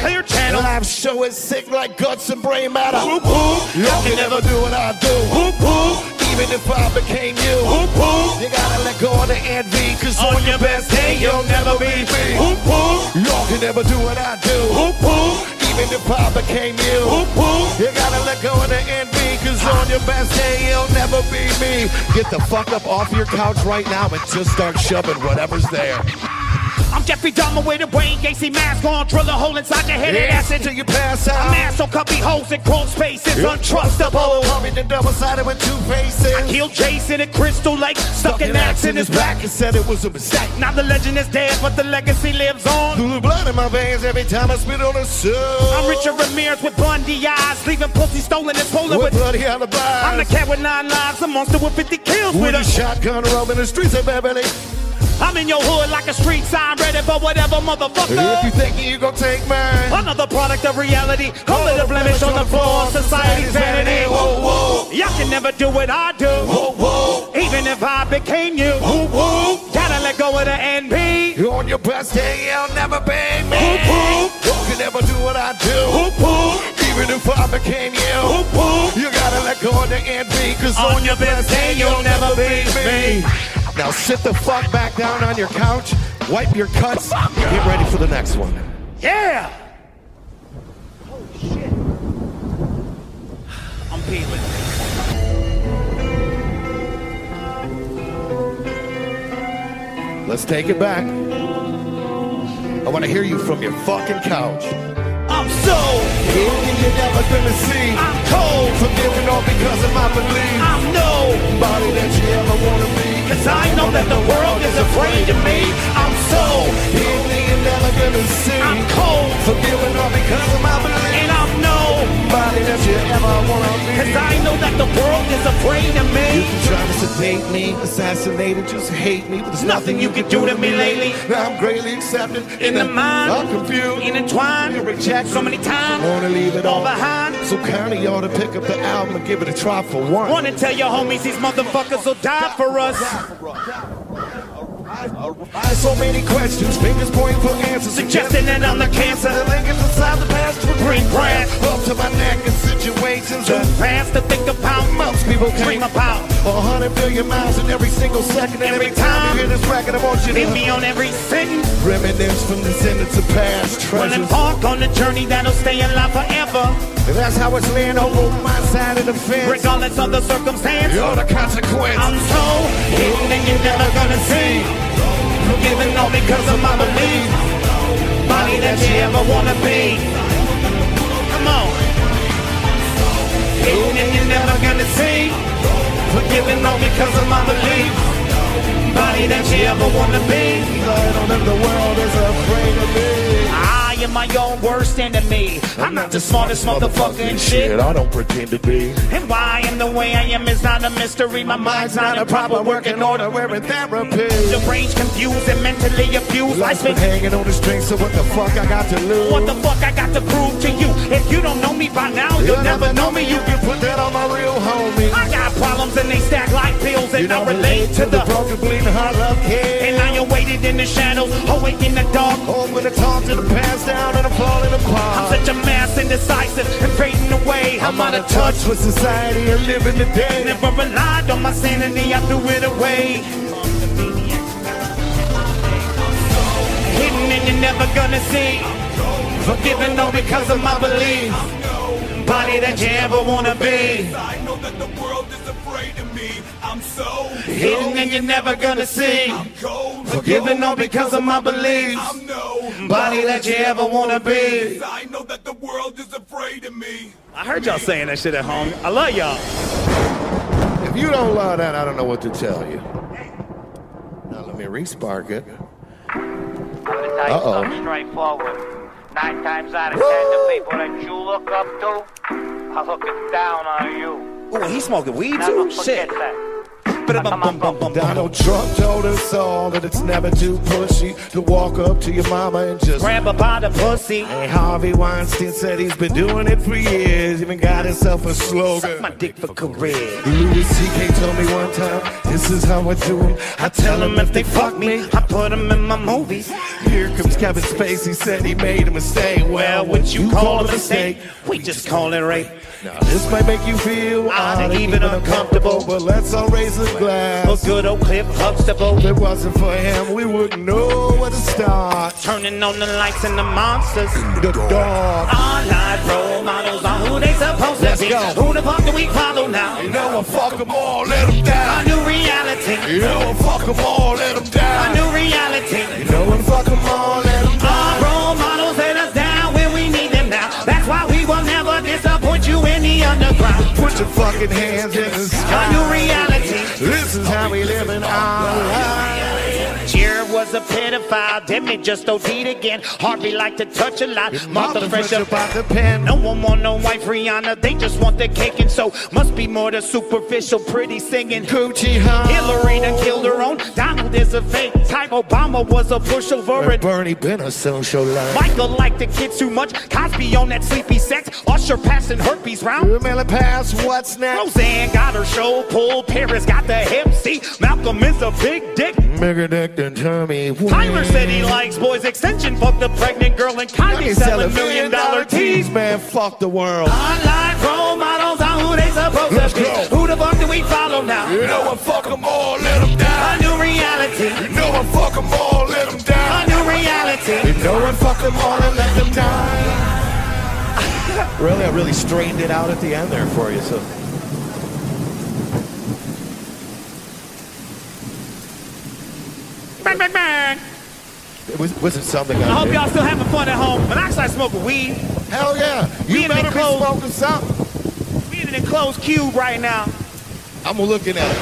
clear channel. Live show is sick like guts and brain matter. Whoop whoop, y'all can never do what I do. Whoop whoop, even if I became you. Whoop whoop, you gotta let go of the envy. Cause on your best day you'll never be me. Whoop whoop, y'all can never do what I do. Whoop whoop, even if I became you. Whoop whoop, you gotta let go of the envy. Cause on your best day, you'll never be me. Get the fuck up off your couch right now and just start shoving whatever's there. I'm Jeffrey Dahmer with a Wayne Gacy mask on. Drill a hole inside your head and ass until you pass out. I'm ass, so copy holes in crawl spaces. Untrustable. Coming in double-sided with two faces. I killed Jason at Crystal Lake. Stuck an axe in his back and said it was a mistake. Now the legend is dead, but the legacy lives on. Through the blood in my veins every time I spit on a soul. I'm Richard Ramirez with Bundy eyes. Leaving pussy stolen and swollen with bloody alibis. I'm the cat with 9 lives. A monster with 50 kills with a shotgun roaming the streets of Beverly. I'm in your hood like a street sign, ready for whatever, motherfucker. If you think you gon' take mine. Another product of reality. Call it a blemish on the floor of society's vanity. Whoa, whoa. Y'all can never do what I do. Whoa, whoa. Even if I became you. Whoa, whoa. Gotta let go of the NP. You're on your best day, you'll never be me. Whoa, whoa. You can never do what I do. Whoa, whoa. Even if I became you. Whoa, whoa. You gotta let go of the NP. Cause on your best day, you'll never be me. Now sit the fuck back down on your couch, wipe your cuts, and get ready for the next one. Yeah! Oh shit. I'm peeling. Let's take it back. I want to hear you from your fucking couch. I'm so cold, and you're never gonna see. I'm cold, forgiving all because of my belief. I'm nobody that you ever want to be. Cause I know that the world is afraid of me. I'm so cold, and you're never gonna see. I'm cold, forgiving all because of my belief. And I'm nobody that you ever want to be. Cause I know that the world is afraid of me. You can try to sedate me, assassinate and just hate me. But there's nothing you can do to me lately. Now I'm greatly accepted in the mind. I'm confused, intertwined, you're rejected. So many times, I wanna leave it all behind. So kind of y'all to pick up the album and give it a try for one. Wanna tell your homies these motherfuckers will die for us. I so many questions, fingers pointing for answers, suggesting that I'm the cancer. The link is inside the past for green grass, up to my neck in situations too fast to think about. Most people dream about 100 billion miles in every single second. Every time you hear this record, I want you to hit me on every sentence. Reminisce from the sentence of past treasures. Well, embark on the journey that'll stay alive forever. And that's how it's laying over my side of the fence. Regardless of the circumstance, you're the consequence. I'm so hidden and you're never gonna see. Forgiven all because of my belief. Body that you ever wanna be. Come on. Hidden and you're never gonna see. forgiven all because of my belief. Nobody that she ever wanted to be. I don't think the world is afraid of me. I am my own worst enemy. I'm not the smartest motherfucker in shit. I don't pretend to be. And why I am the way I am is not a mystery. My mind's not a proper working order. We're in therapy. The brain's confused and mentally abused. Life's been hanging on the string, so what the fuck I got to lose? What the fuck I got to prove to you? If you don't know me by now, you'll never know me. You can put that on my real homie. I got problems and they stack like pills. And I relate to the broken, bleeding heart of care. And I awaited in the shadows, awake in the dark. Over the top to the past down and I'm falling apart. I'm such a mass, indecisive and fading away. I'm out of touch with society and living today. Never relied on my sanity, I threw it away. Hidden and you're never gonna see. Forgiven all because of my belief. Body that you ever wanna be. I know that the world is afraid of me. I'm so hidden and you're never gonna see. I'm cold, forgiven all because of my beliefs. I'm no body that you ever wanna be. I know that the world is afraid of me. I heard y'all saying that shit at home. I love y'all. If you don't love that, I don't know what to tell you. Now let me respark it. Uh-oh. Straightforward. 9 times out of 10, the people that you look up to are looking down on you. Oh, he's smoking weed too? Shit. Donald Trump told us all that it's never too pushy to walk up to your mama and just grab her by the pussy. And Harvey Weinstein said he's been doing it for years, even got himself a slogan. Suck my dick for career. Louis C.K. told me one time, this is how I do it. I tell them if they fuck me, I put them in my movies. Here comes Kevin Spacey, said he made a mistake. Well, what you call a mistake, we just call it rape. Now this might make you feel odd and even uncomfortable, but let's all raise a glass. For good old Cliff Huxtable. If it wasn't for him, we wouldn't know where to start. Turning on the lights and the monsters in the dark. Online role models are who they supposed to be. Who the fuck do we follow now? You know I fuck them all, let them die. Our new reality. You know I fuck them all, let them die. Our new reality. You know I fuck them all, let them die. Our role models let us down when we need them now. That's why we will never disappoint you in the underground. Put your fucking hands in the sky. Our new reality. This is how we live in our lives. Jared was a pedophile, Demi just OD'd again. Harvey liked to touch a lot, Martha fresh up out the pen. No one want no wife Rihanna, they just want the cake. And so must be more than superficial pretty singing. Gucci ho. Hillary done killed her own, Donald is a fake type. Obama was a pushover and Bernie been a socialite. Michael liked the kids too much, Cosby on that sleepy sex. Usher passing herpes round, Miller pass what's next. Roseanne got her show pulled, Paris got the hip. See, Malcolm is a big dick, bigger dick than Tommy. Tyler said he likes boys. Extension fucked a pregnant girl and Kylie sell $1 million tees. Man, fuck the world. Online role models are who they supposed to be. Who the fuck do we follow now? You know I fuck them all, let them die. Our new reality. You know I fuck them all, let them die. Our new reality. You know I fuck them all and let them die. Really, I really straightened it out at the end there for you, so. Bang, bang, bang. It wasn't something I hope y'all still having fun at home. But I started smoking weed. Hell yeah. You better be smoking something. We in an enclosed cube right now. I'm looking at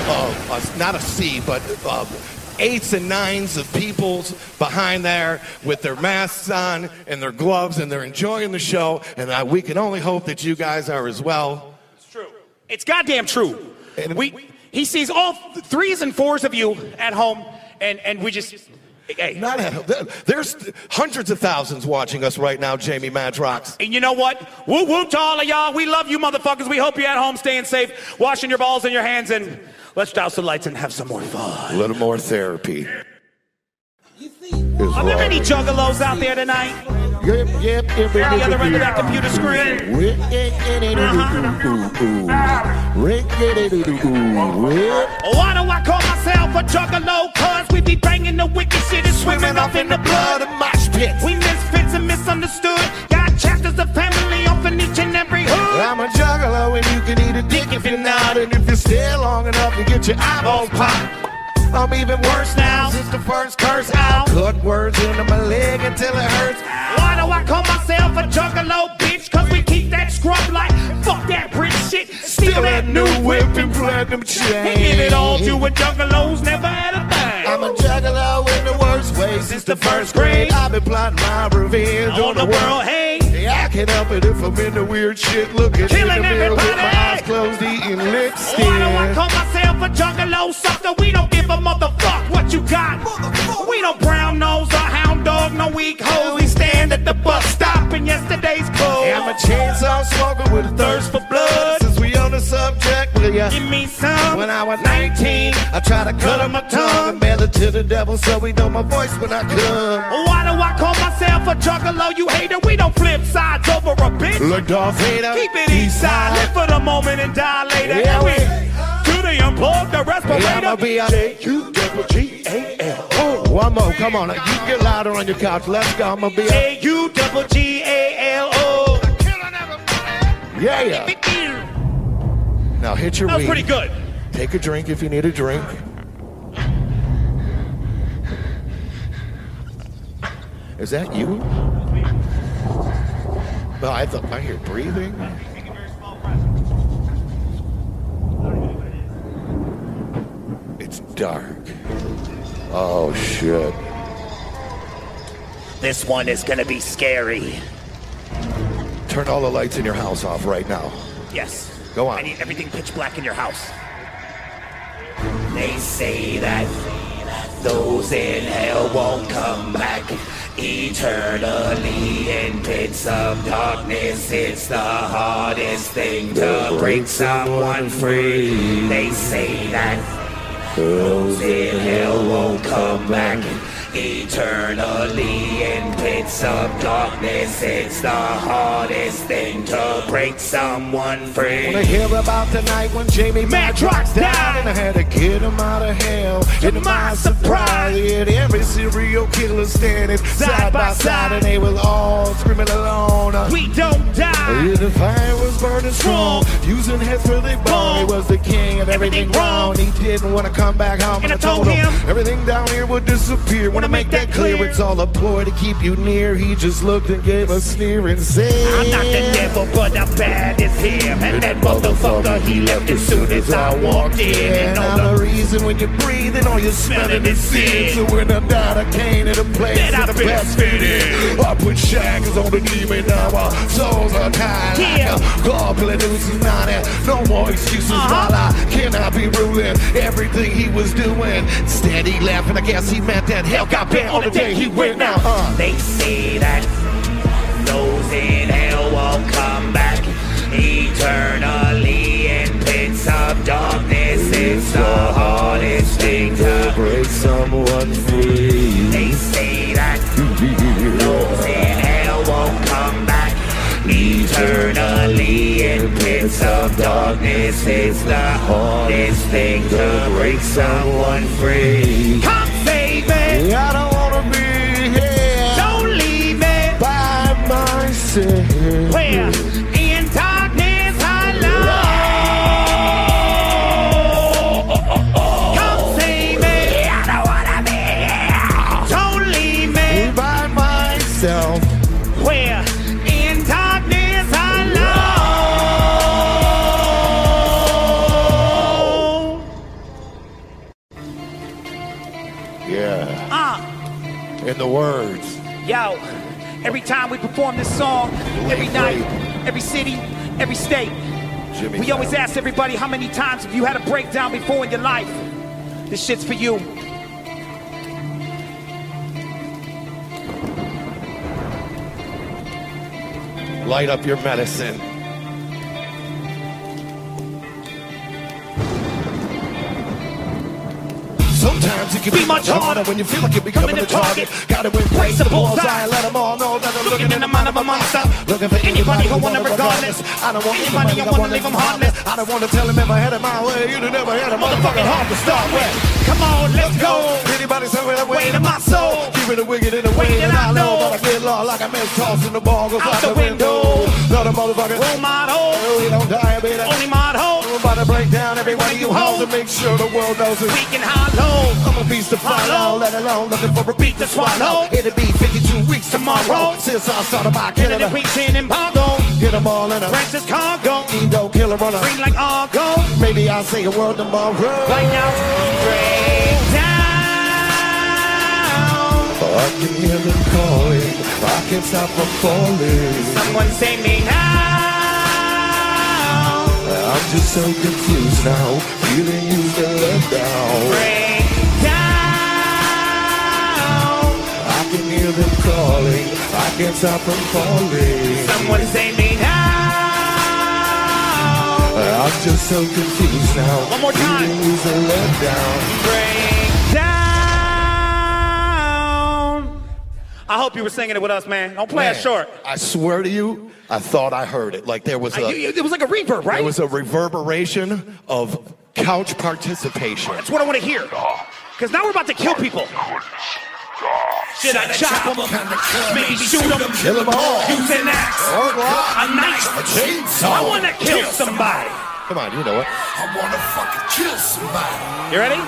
not a sea, but 8s and 9s of peoples behind there with their masks on and their gloves, and they're enjoying the show. And we can only hope that you guys are as well. It's true. It's goddamn true. And he sees all 3s and 4s of you at home. And we just, hey. There's hundreds of thousands watching us right now, Jamie Madrox. And you know what? Woo woo to all of y'all. We love you motherfuckers. We hope you're at home staying safe, washing your balls and your hands, and let's douse the lights and have some more fun. A little more therapy. Are there any juggalos out there tonight? Yep. On the other end of that computer screen. Why do I call myself a juggalo? Cause we be banging the wicked shit and swimming off in the blood of mosh pits. We misfits and misunderstood. Got chapters of family off in each and every hood. I'm a juggalo and you can eat a dick if you're not. And if you stay long enough, you get your eyeballs popped. I'm even worse now since the first curse out. Put words into my leg until it hurts. Why do I call myself a juggalo, bitch? Cause we keep that scrub like fuck that rich shit. Still Brand new whip and platinum chain. Give it all to a juggalo's never had a thing. I'm a juggalo in the worst way since the first grade. I've been plotting my revenge on the world. Hey, yeah, I can't help it if I'm into weird shit. Looking killing in the mirror with my eyes closed, eating lipstick. Why do I call myself a juggalo sucker? We don't give a motherfuck what you got. We don't brown nose or hound dog, no weak hoes. We stand at the bus stop in yesterday's clothes. Yeah, I'm a chainsaw smoker with a thirst for blood. Subject, will ya give me some? When I was 19, I tried to cut on my tongue and mail it to the devil so he know my voice when I come. Why do I call myself a juggalo, you hater? We don't flip sides over a bitch. Look, Darth Vader, keep it east side. Live for the moment and die later. Yeah, we to the unplugged the respirator. Yeah, I'ma be a J-U-G-G-A-L. Oh, one more, come on, you get louder on your couch. Let's go, I'ma be a J-U-G-G-A-L-O. Yeah, yeah. Now hit your weed. That was pretty good. Take a drink if you need a drink. Is that you? Well, I thought I hear breathing. It's dark. Oh shit. This one is gonna be scary. Turn all the lights in your house off right now. Yes. Go on. I need everything pitch black in your house. They say that those in hell won't come back eternally in pits of darkness. It's the hardest thing to break someone free. They say that those in hell won't come back eternally in pits of darkness. It's the hardest thing to break someone free. Wanna hear about the night when Jamie Madrox died and I had to get him out of hell. And my surprise, it every serial killer standing side by side and they was all screaming alone. We don't die. Yeah, the fire was burning strong, using his for the bone. He was the king of everything wrong. He didn't want to come back home, and I told him everything down here would disappear. Wanna make that clear? It's all a ploy to keep you near. He just looked and gave a sneer and said, I'm not the devil, but I'm bad as him. And that motherfucker, he left as soon as I walked in. And all the reason when you're breathing, all you're smelling is sin. So when I died, I came to the place that I best fit in. I put shackles on the demon, now our souls are tied. Like a goblin who's not at. No more excuses while I cannot be ruling everything he was doing. Instead he laughed, and I guess he meant that hell got bent on the day he went now. They say that those in hell won't come back eternally in pits of darkness. It's the hardest thing to break someone free. They say that those in hell won't come back eternally in pits of darkness. It's the hardest thing to break someone free. Come save me, I don't wanna be here. Don't leave me by myself. Where? In darkness alone. Come save me, I don't wanna be here. Don't leave me by myself. Where? In darkness alone. Yeah. In the words. Yo, every time we perform this song, every night, every city, every state, we always ask everybody, how many times have you had a breakdown before in your life? This shit's for you. Light up your medicine. Sometimes it can be much harder when you feel like you're becoming the target. Gotta embrace the bullseye and let them all know that I'm looking in the mind of a monster. Looking for anybody who wanna regardless. I don't want anybody, I wanna leave them heartless. I don't wanna tell them if I had it my way. You'd have never had a motherfucking heart to start with. Come on, let's go. Anybody's somewhere that way to my soul. Keeping the wicked in the way that I know. But I feel lost like I miss tossing the ball goes out the window. Not a motherfucking room, my hole. We don't die, baby. Only my hole. About to break down everywhere. are you home? To make sure the world knows it. We can hollow, I'm a beast to follow, let alone looking for a beat to swallow. It'll be 52 weeks tomorrow since I started my killing and preaching and bongo. Get them all in a Francis Congo, Edo killer on a free like Argo. Maybe I'll say a word tomorrow. Right now, break down. Oh, I can hear them calling, I can't stop from falling. Someone save me now. I'm just so confused now, feeling you can let down. Break down. I can hear them calling, I can't stop from falling. Someone save me now. I'm just so confused now. One more time. Feeling you can let down. Break down. I hope you were singing it with us, man. Don't play us short. I swear to you, I thought I heard it. Like there was a... It was like a reverb, right? There was a reverberation of couch participation. That's what I want to hear. Because now we're about to kill people. Should I chop them? Maybe shoot them? Kill them all. Use an axe. A knife. A chainsaw. I want to kill somebody. Come on, you know it. I want to fucking kill somebody. You ready?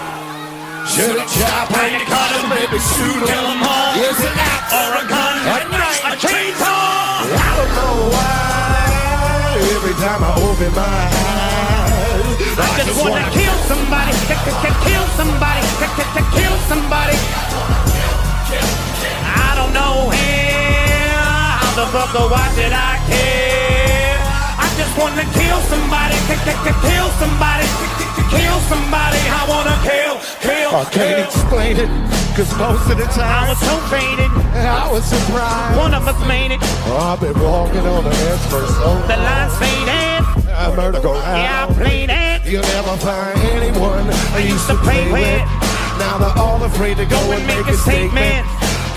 Should I chop them? Cut them? Maybe shoot them? Kill them all. Use an axe. Or a gun. A knife. A chainsaw. I don't know why, every time I open my eyes, I just wanna kill somebody, kill somebody, kill somebody. I don't know how the fuck or why did I care? I just wanna kill somebody, kill somebody, kill somebody. I wanna kill. I can't explain it. Cause most of the time I was so faded, I was surprised. One of us made it. Oh, I've been walking on the edge for so long. The line's faded. I murder go out. Yeah, I played it. You'll never find anyone I used to play with. Now they're all afraid to go and make a statement.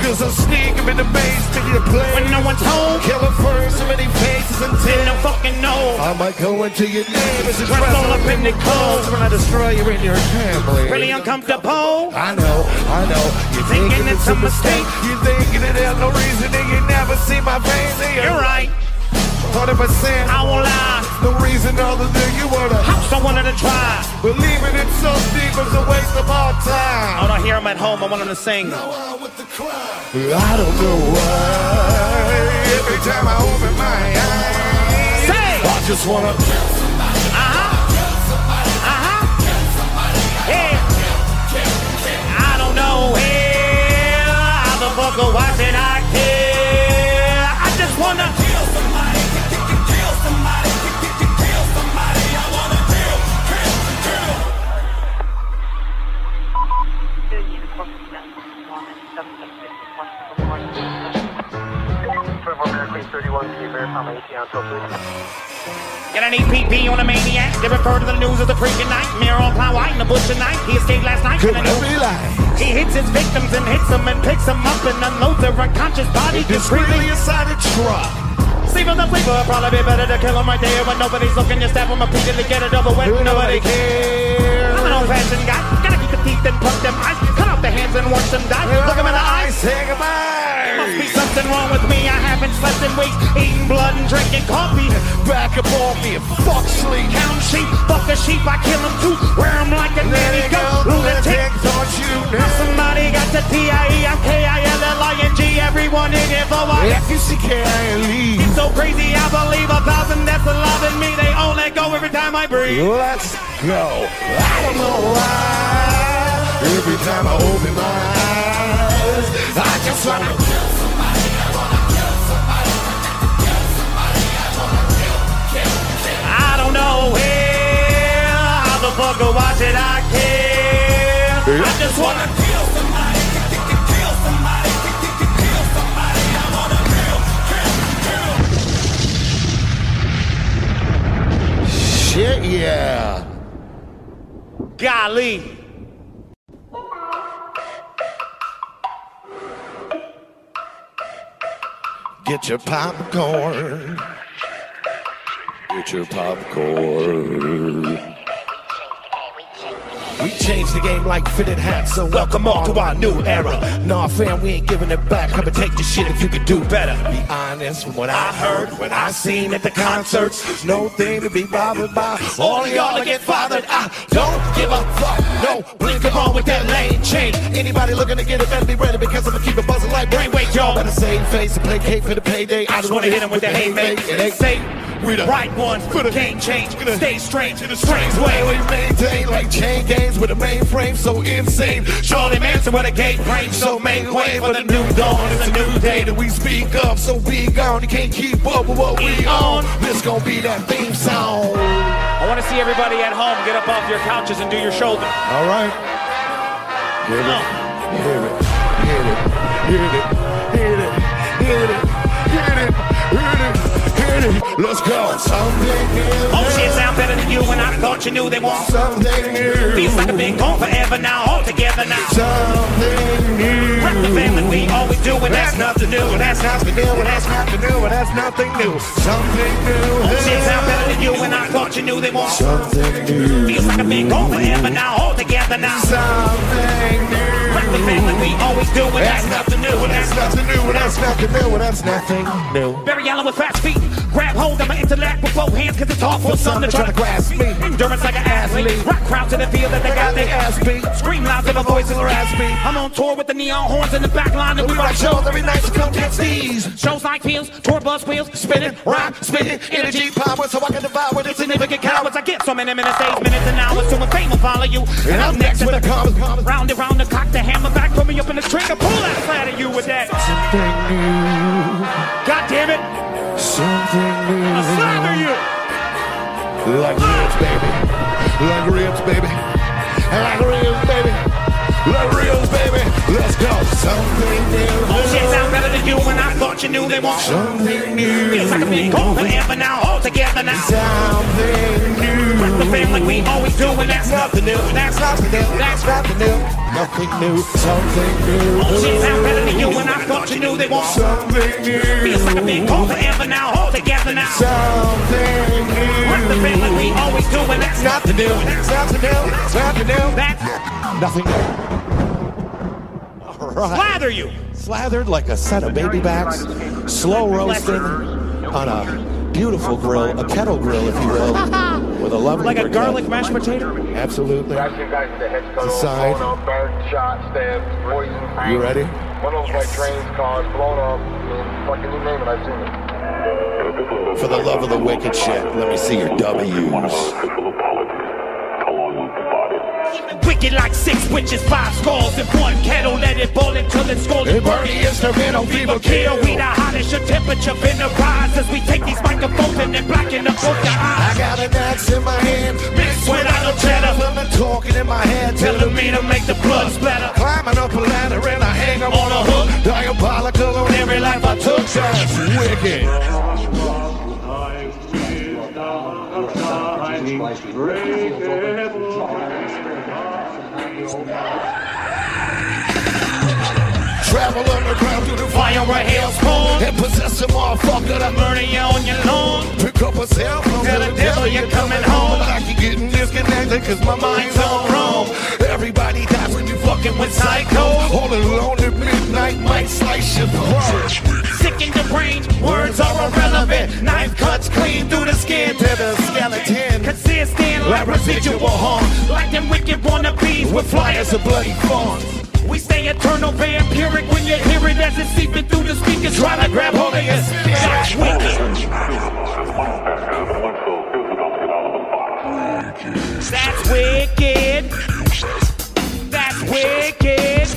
Cause I'll sneak them in the maze till you play. When no one's home, kill them first, so many faces until no fucking know. I might go into your neighbors and dress all up in the clothes when I destroy you and your family. Really uncomfortable? I know. You're thinking it's a mistake. You're thinking that there's no reason that you never see my face here. You're right. 100%. I won't lie. No reason other than you wanna. I wanted to try. Believing it so deep is a waste of our time. I wanna hear him at home. I want him to sing. Now I'm with the crowd. I don't know why. Every time I open my eyes, say, I just wanna kill somebody. Kill somebody. Kill somebody. I don't know how the fuck or why did I care? I just wanna. Got an EPP on a maniac. They refer to the news as a freaking nightmare on plow white in the bush at night. He escaped last night. He hits his victims and hits them and picks them up and unloads their unconscious body discreetly inside a truck. Sleeping the sleeper, probably be better to kill him right there when nobody's looking. You stab him repeatedly, get it over with. Nobody cares. I'm an old-fashioned guy. Gotta keep the teeth and pluck them eyes. Cut off the hands and watch them die. Look him in the eyes, say goodbye. There must be something wrong with me. I haven't slept in weeks. Eating blood and drinking coffee. Back up off me and fuck sleep. Count sheep, fuck a sheep. I kill him too. Wear him like a nanny goat. Lunatic, don't you know? Somebody got the TIEMKILLING. Everyone in here for why. If you see K-I-L-E. It's so crazy, I believe 1,000 that's loving me. They all let go every time I breathe. Let's go. I don't know why. Every time I open my eyes, I just wanna kill somebody. I wanna kill somebody. Kill somebody. I wanna kill. I don't know where. How the fuck or why did I care? I just wanna kill somebody. Kill somebody. Shit, yeah. Golly. Get your popcorn. Get your popcorn. We changed the game like fitted hats, so welcome all to our new era. Nah, fam, we ain't giving it back. Come and take this shit if you could do better. Be honest, from what I heard, what I seen at the concerts, there's no thing to be bothered by. All of y'all to get fathered. I don't give a fuck. No, blink on with that lane change. Anybody looking to get it better be ready, because I'ma keep it buzzing like brainwave, y'all. Better save face and play cake for the payday. I just wanna hit him with the haymaker. They say we the right ones for the game change. Stay strange in a strange way. We maintain like chain games with a mainframe so insane. Charlie Manson with a gate frame. So make way for the new dawn. It's a new day that we speak up. So be gone. You can't keep up with what we own. This gonna be that theme song. I wanna see everybody at home get up off your couches and do your shoulder. All right. Hear it. Hear it. Hear it. Hear it. Hear it. Hear it. Hear it. Hear it. Let's go. Oh shit, sound better than you when I thought you knew they want something new. Feels like I've been gone forever now, all together now. Something new. Rap the family, we always do, and that's nothing new. And that's nothing new, and that's nothing new, and that's nothing new. Something new. Oh shit, sound better than you when I thought you knew they want something new. Feels like I've been gone forever now, all together now. Something new. Rap the family, we always do, and that's nothing new. And that's nothing new, and that's nothing new, and that's nothing new. Barry Allen with fast feet. Grab hold of my intellect with both hands, cause it's hard for some to try to grasp me. Endurance like an athlete. Rock crowds in the field that they got their ass beat. Scream loud till my voice is raspy. I'm on tour with the neon horns in the back line, and we rock shows every night, so come catch these. Shows like pills, tour bus wheels, spinning, rock, spinning, energy, power, so I can devour the significant cowards. I get so many minutes, days, minutes, and hours, so fame will follow you. And I'm next with a comes. Round and round the clock, the hammer back, put me up in the trigger, pull outside of you with that. Something new. God damn it. Something new. I slander you. Like ribs, baby. Like ribs, baby. Like ribs, baby. Like ribs, baby. Let's go. Something new. Oh shit, sound better than you when I thought you knew they want something new. Feels like I've been gone forever now, all together now. Something new. Rock the family like we always do, and that's nothing new. That's nothing new. That's nothing new. Nothing new, something new. Oh shit, sound better than you when I thought you knew they want something new. Feels like I've been gone forever now, all together now. Something new. Rock the family we always do, and that's nothing new. That's nothing new. That's nothing new. That's nothing new. All right. Slather you. Slathered like a set of baby backs, slow roasted on a beautiful grill, a kettle grill, if you will. With a lovely like a garlic mashed potato? Absolutely. Aside. You ready? Yes. For the love of the wicked shit, let me see your W's. Wicked like 6 witches, 5 skulls in one kettle. Let it boil until it's scalding. Burn the instrumental, people kill. We the hottest, your temperature finna rise as we take these microphones and then blacken up both your eyes. An axe in my hand, mixed with idle chatter. I'm talking in my head, telling me to make the blood splatter. Climbing up a ladder and I hang them on a hook. Diabolical on every life I took. That's wicked. Travel underground through the fire right hailstorm, and possess a motherfucker to murder you on your lawn. Up a cell phone, tell the devil you're coming home. I keep getting disconnected cause my mind's on wrong. Everybody dies when you fucking with psychos. All alone at midnight might slice your throat. Sick and deranged, words are irrelevant. Knife cuts clean through the skin to the skeleton. Consistent like residual harm. Like them wicked wannabes with flyers of bloody fawns. We stay eternal, vampiric when you hear it as it's seeping through the speakers. Try to grab hold of your spirit. That's wicked. That's wicked. That's wicked.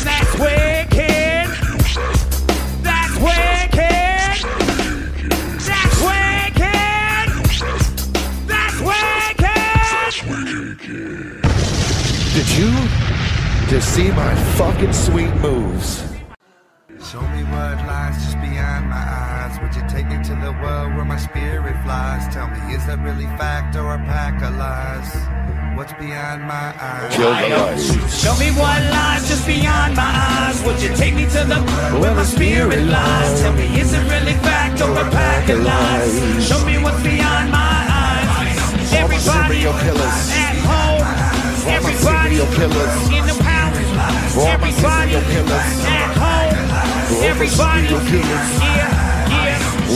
That's wicked. That's wicked. That's wicked. That's wicked. That's wicked. Did you? To see my fucking sweet moves. Show me what lies just beyond my eyes. Would you take me to the world where my spirit flies? Tell me, is that really fact or a pack of lies? What's beyond my eyes? Kill the lies. Show me what lies just beyond my eyes. Would you take me to the world where my spirit lies? Tell me, is it really fact or a pack of lies? Show me what's beyond my eyes. Everybody at home. everybody in the palace, everybody at home, everybody,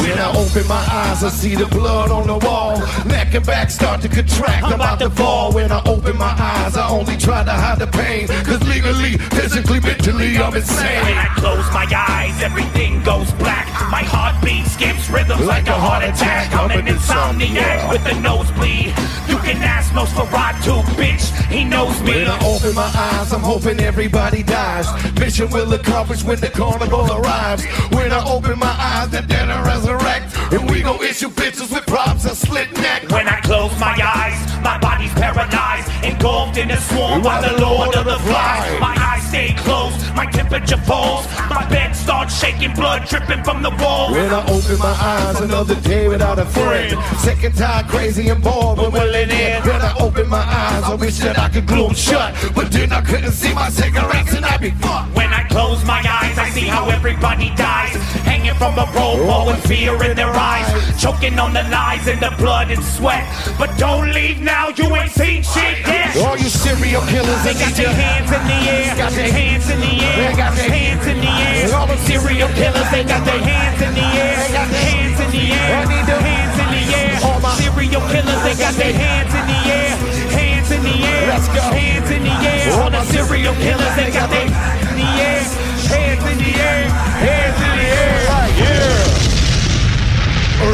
When I open my eyes, I see the blood on the wall. Neck and back start to contract, I'm about to fall. When I open my eyes, I only try to hide the pain, cause legally, physically, mentally, I'm insane. When I close my eyes, everything goes black. My heartbeat skips rhythms like a heart attack. I'm an insomniac with a nosebleed. You can ask Nosferatu, bitch, he knows me. When I open my eyes, I'm hoping everybody dies. Mission will accomplish when the carnival arrives. When I open my eyes, the dead are resurrect, and we gon' issue bitches with props and slit neck. When I close my eyes, my body's paralyzed, engulfed in a swarm by the Lord of the Flies. My eyes stay closed, my temperature falls, my bed starts shaking, blood dripping from the wall. When I open my eyes, another day without a friend. Second time crazy and bored, when will it end? When I open my eyes, I wish that I could glue them shut, but then I couldn't see my cigarettes and I'd be fucked. When I close my eyes, I see how everybody dies, hanging from a rope, all in fear in their eyes, choking on the lies and the blood and sweat. But don't leave now, you ain't seen shit yet. All you serial killers, they got their hands in the air, got their hands in the air, they got their hands in the air. All the serial killers, they got their hands in the air, they got their hands in the air, hands in the air. All my serial killers, they got their hands in the air, hands in the air, hands in the air. All the serial killers, they got their hands in the air, hands in the air, hands in the air.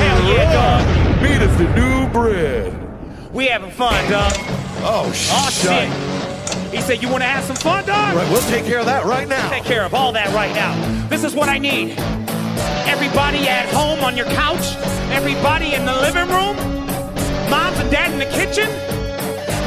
Hell yeah, dog. Meat is the new bread. We having fun, dog. Oh shit. He said, you want to have some fun, dog? Right, we'll take care of that right now. Take care of all that right now. This is what I need. Everybody at home on your couch. Everybody in the living room. Moms and dad in the kitchen.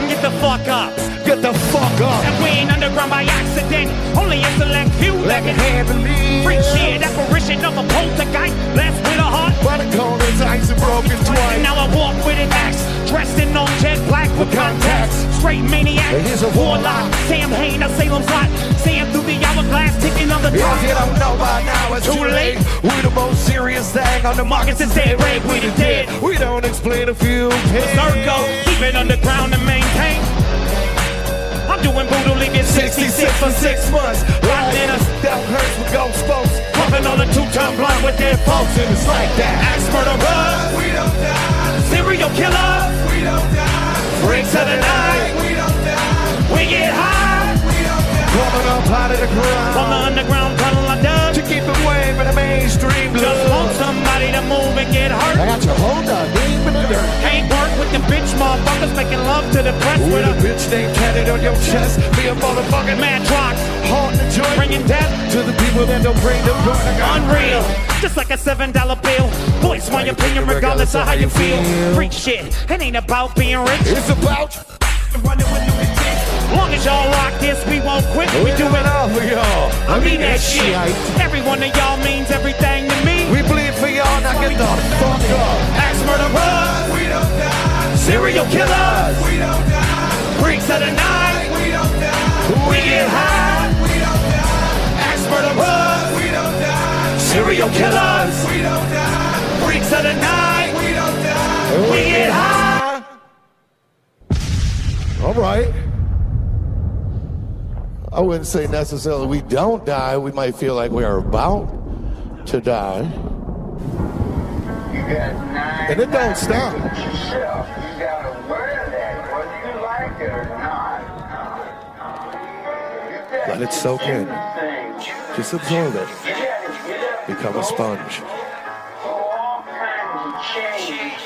Get the fuck up. Get the fuck up. And we ain't underground by accident. Only a select few that can handle it. Freak shit, apparition of a poltergeist. Blessed with a heart. By the corners, ice and broken twice. Now I walk with an axe. Dressed in all jet black with contacts. Straight maniac. Here's a warlock. Sam Hain of Salem's Lot. Sam through the hourglass, ticking on the clock. If you don't know by now, it's too late. We the most serious thing on the market since they raped. We the dead. We don't explain a few things. Zergo, keep it underground and maintain. I'm doing voodoo, leaving 66 for 6 months. Locked in a step hurts with ghost folks. Pumping on a two-time blind with their folks. And it's like that. Axe murderers, we don't die. Serial killers, we don't die. Freaks of the night, we don't die. We get high, we don't die. Coming up out of the ground. From the underground tunnel I dug. To keep away from the mainstream love. Just want somebody to move and get hurt. I got your Honda deep in the dirt. Can't work with the bitch motherfuckers making love to the press. With a bitch named tatted on your chest. Be a motherfucking mad rock. Hard to join. Bringing death to the people that don't bring the door. Unreal. Just like a $7 bill. Voice my opinion regardless of how you feel. Freak shit. It ain't about being rich. It's about running with you. Long as y'all rock this, we won't quit. We do it all for y'all. I mean that shit. Every one of y'all means everything to me. We bleed for y'all, now get the fuck up. Axe murderers, we don't die. Serial killers, we don't die. Freaks of the night, we don't die. We get high, we don't die. Axe murderers, we don't die. Serial killers, we don't die. Freaks of the night, we don't die. We get high. All right. I wouldn't say necessarily we don't die. We might feel like we are about to die. You got nine and it don't stop. Yourself. You got to learn that, whether you like it or not. Let it soak in. Just absorb it. Become a sponge. For all kinds of change,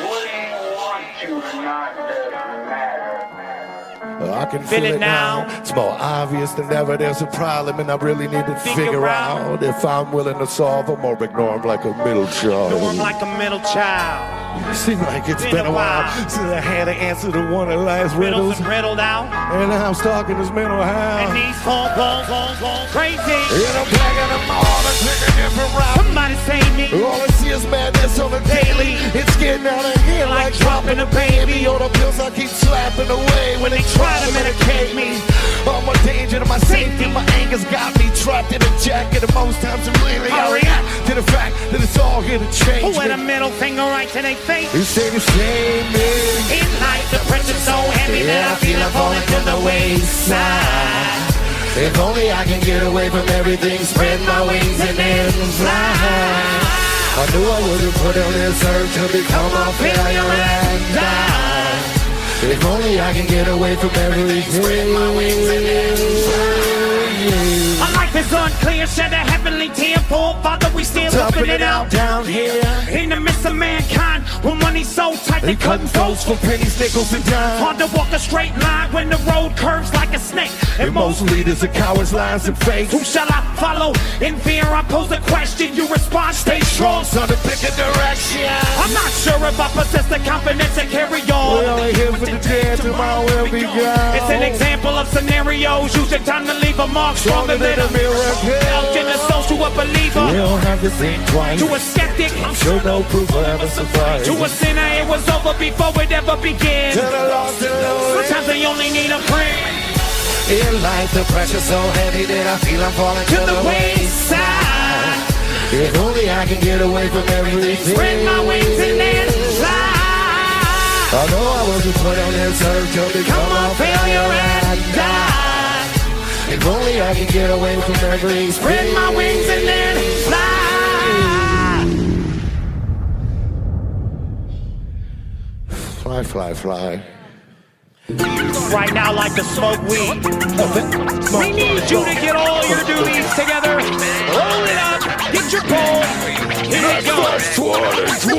whether you want to or not doesn't matter. I can feel it now. It's more obvious than ever. There's a problem and I really need to figure out if I'm willing to solve them or ignore them like a middle child. Ignore them like a middle child. Seems like it's been a while since I had to answer to one of life's riddles. And riddled out. And now I'm stalking this mental house. And these phone calls crazy. And I'm packing them all and taking a different route. Somebody save me. All I see is madness on the daily. It's getting out of here like dropping a baby. All the pills I keep slapping away when they try to medicate me. All my danger to my safety, my anger's got me dropped in a jacket of most times and really hurry up to the fact that it's all here to change. Who had a middle finger right to their face? You say the same thing. In life, the pressure's so heavy that I feel I'm falling to the wayside. If only I can get away from everything, spread my wings and then fly. I knew I wouldn't put on this earth to become a failure and die. If only I can get away from everything, spread my wings and then fly. My life is unclear, shed a heavenly tear for a father, we still ripping it out down here. In the midst of mankind, when money's so tight, they cutting throats for pennies, nickels, and dimes. Hard to walk a straight line when the road curves like a snake. And most leaders are cowards, lies, and fakes. Who shall I follow? In fear I pose a question, you respond, stay strong, son, to pick a direction. I'm not sure if I possess the confidence to carry on. We're only here for the day, tomorrow will be gone. It's an example of scenarios, use your time to leave a mark stronger than a miracle. Elgin, a social, a believer, we don't have to think twice. To a skeptic, I'm sure no proof will ever suffice. To a sinner, it was over before it ever began. To the lost and lose, sometimes they only need a friend. In life, the pressure's so heavy that I feel I'm falling to the wayside. If only I can get away from everything, spread my wings and then fly. I know I wasn't put on this earth to become a failure and die. If only I can get away from everything, spread my wings and then fly. Fly, fly, fly. Right now, like to smoke weed. We need you to get all your duties together, roll it up, get your pole. Here it goes. 2020.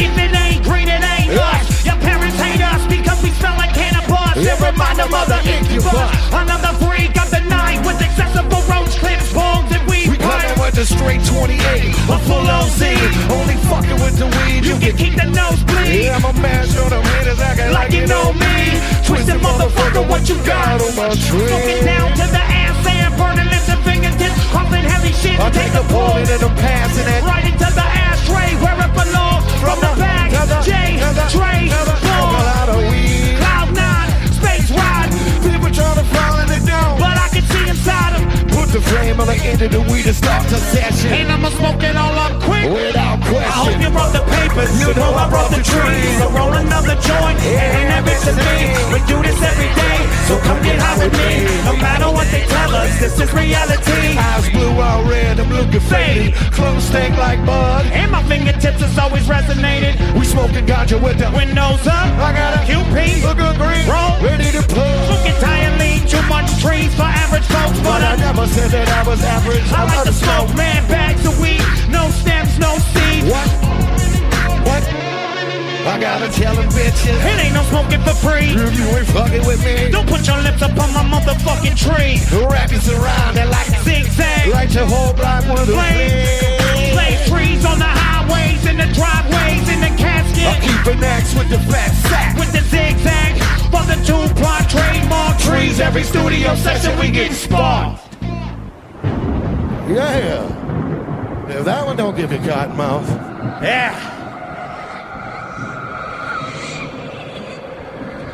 If it ain't green, it ain't lush. Your parents hate us because we smell like cannabis. They remind them of the incubus. Another freak of the night with accessible roach clips, bones, and weed. We coming with the straight 28, a full OZ. Only fucking with the weed, you can keep the nosebleed. Yeah, I'm a man, show them haters acting like you know me. Twisted motherfucker, what you got on my tree? Smoking down to the ass and burning lips and fingertips, coughing heavy shit. I take a pull and I'm passing it right into the ashtray where it belongs. From the bag, J, Trey, full out of weed. Cloud nine, space wide. People trying to fall in it down, but I can see inside them. Put the flame on the end of the weed and start the session. And I'ma smoke it all up quick, without question. I hope you brought the papers, you know I brought the trees. So roll another joint, and that bitch is me. We do this every day, so come get high with me. No matter what they tell us, this is reality. Eyes blue, all red, I'm looking faded. Clothes stink like mud, and my fingertips has always resonated. We smoking ganja with the windows up. I got a QP, looking green, roll, ready to plug. Smoking tired, lean, too much trees for average folks. But I never said that I was average. I like to smoke, man, bags of weed. No stems, no seeds. What? I gotta tell them bitches, it ain't no smoking for free. If you ain't fucking with me, don't put your lips upon my motherfucking tree. Wrap you around that like a zigzag, right your whole block with a flame. Play trees on the highways, in the driveways, in the casket. I keep an axe with the fat sack, with the zigzag, for the two-part trademark trees. Every studio session we getting sparked. Yeah, now that one don't give you cotton mouth. Yeah.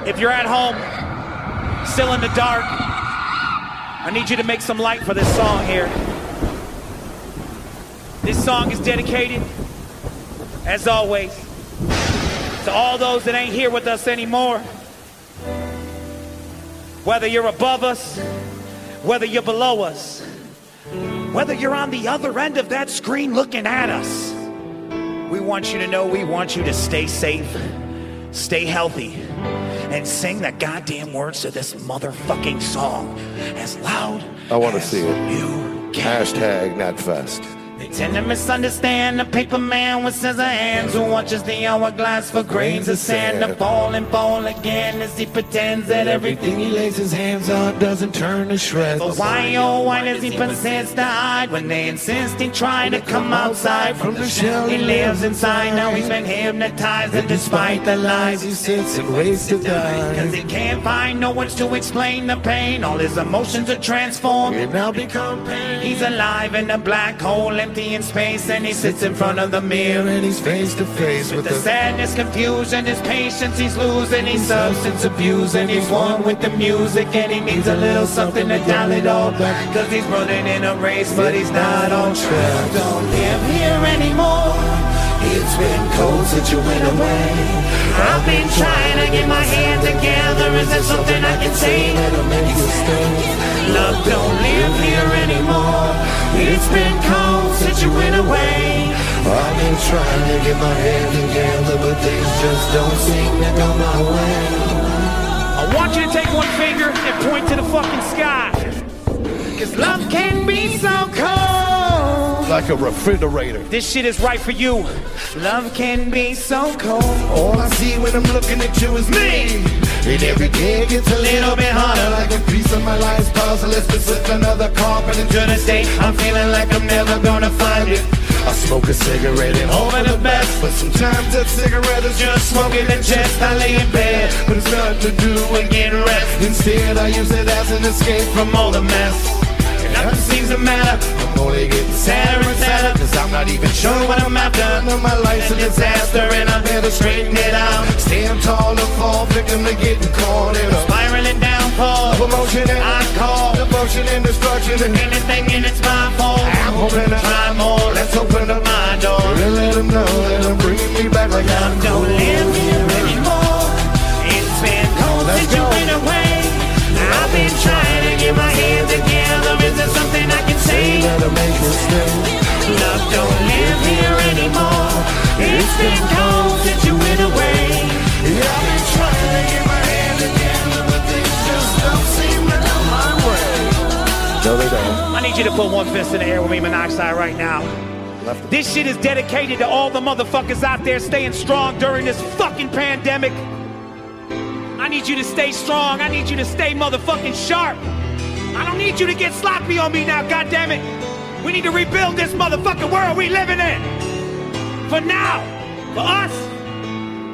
If you're at home, still in the dark, I need you to make some light for this song here. This song is dedicated, as always, to all those that ain't here with us anymore. Whether you're above us, whether you're below us, whether you're on the other end of that screen looking at us, we want you to know, we want you to stay safe, stay healthy, and sing the goddamn words to this motherfucking song as loud I want to see it. You can. Hashtag not fast. They tend to misunderstand the paper man with scissor hands who watches the hourglass for grains of sand to fall and fall again as he pretends that everything he lays his hands on doesn't turn to shreds. But why, oh, why does he persist to hide when they insist he trying to come outside from the shell he lives inside? Now he's been hypnotized, and despite the lies he sits and waits to die, cause he can't find no words to explain the pain. All his emotions are transformed and now become pain. He's alive in a black hole empty empty in space, and he sits in front of the mirror, and he's face to face with the sadness, confusion, his patience he's losing, he's substance abusing, he's one with the music, and he needs a little something to dial it all back, cause he's running in a race, but he's not on track. Don't live here anymore, it's been cold since you went away. I've been trying to get my hand together, is there something I can say that'll make you stay? Love don't live here anymore, it's been cold since you went away. I've been trying to get my head together, but things just don't seem to go my way. I want you to take one finger and point to the fucking sky, cause love can be so cold, like a refrigerator. This shit is right for you. Love can be so cold. All I see when I'm looking at you is me, and every day it gets a little bit harder, like a piece of my life's puzzle is to slip another carpet into the state. I'm feeling like I'm never gonna find it. I smoke a cigarette and hope for the best, but sometimes that cigarette is just smoking and chest. I lay in bed, but it's nothing to do and get rest. Instead I use it as an escape from all the mess, and nothing seems to matter. I'm only getting sadder and sadder, cause I'm not even sure what I'm after. I know my life's a disaster and I better straighten it out. Stand tall to fall, victim to getting caught in a spiraling downfall of emotion and I call devotion and destruction, and anything in it's my fault. I'm hoping to try more, let's open up my door and let them know that I'm bringing me back like I'm cool. Don't live here anymore, it's been cold since you went away. I've been trying to get my hands together, is there something I can say that'll make you stay? Love don't live here anymore, it's been cold since you went away. I've been trying to get my hands together, but things just don't seem to go my way. No they don't. I need you to put one fist in the air with me, Monoxide, right now. This shit is dedicated to all the motherfuckers out there staying strong during this fucking pandemic. I need you to stay strong. I need you to stay motherfucking sharp. I don't need you to get sloppy on me now, goddammit. We need to rebuild this motherfucking world we living in. For now, for us,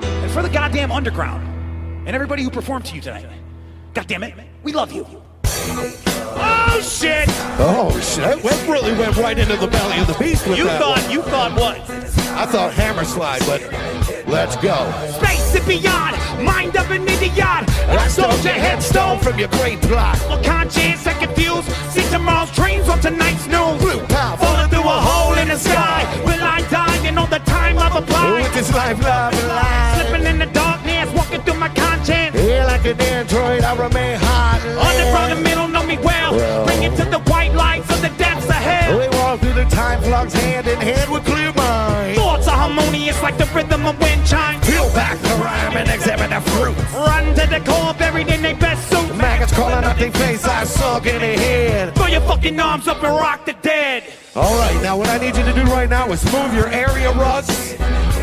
and for the goddamn underground, and everybody who performed to you tonight. Goddammit, we love you. Oh shit! Oh shit! That really went right into the belly of the beast with that one. You thought what? I thought hammer slide, but let's go. Space and beyond, mind of an idiot. I stole your headstone from your great plot. Well, conscious and confused, see tomorrow's dreams on tonight's news. Blue power, falling through a hole in the sky. Will I die? And all the time I've applied. With this life, love, and life. Slipping in the darkness, walking through my conscience. Yeah, like an android, I remain hot. On the front of the middle, know me well. Bring it to the white lights of the depths of hell. We walk through the time flux, hand in hand with clear minds. Thoughts are harmonious like the rhythm of wind chimes. Peel back the rhyme and examine the fruit. Run to the core, buried in their best suit. Maggots calling out their face, I sunk in their head. Throw your fucking arms up and rock the dead. Alright, now what I need you to do right now is move your area, Russ.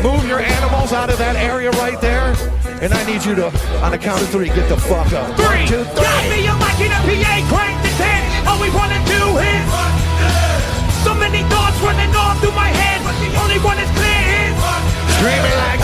Move your animals out of that area right there. And I need you to, on the count of three, get the fuck up. 1, 2, 3. Got me a mic and a PA, crank the 10. All we wanna do is so many thoughts running off through my head, but the only one is clear is screaming like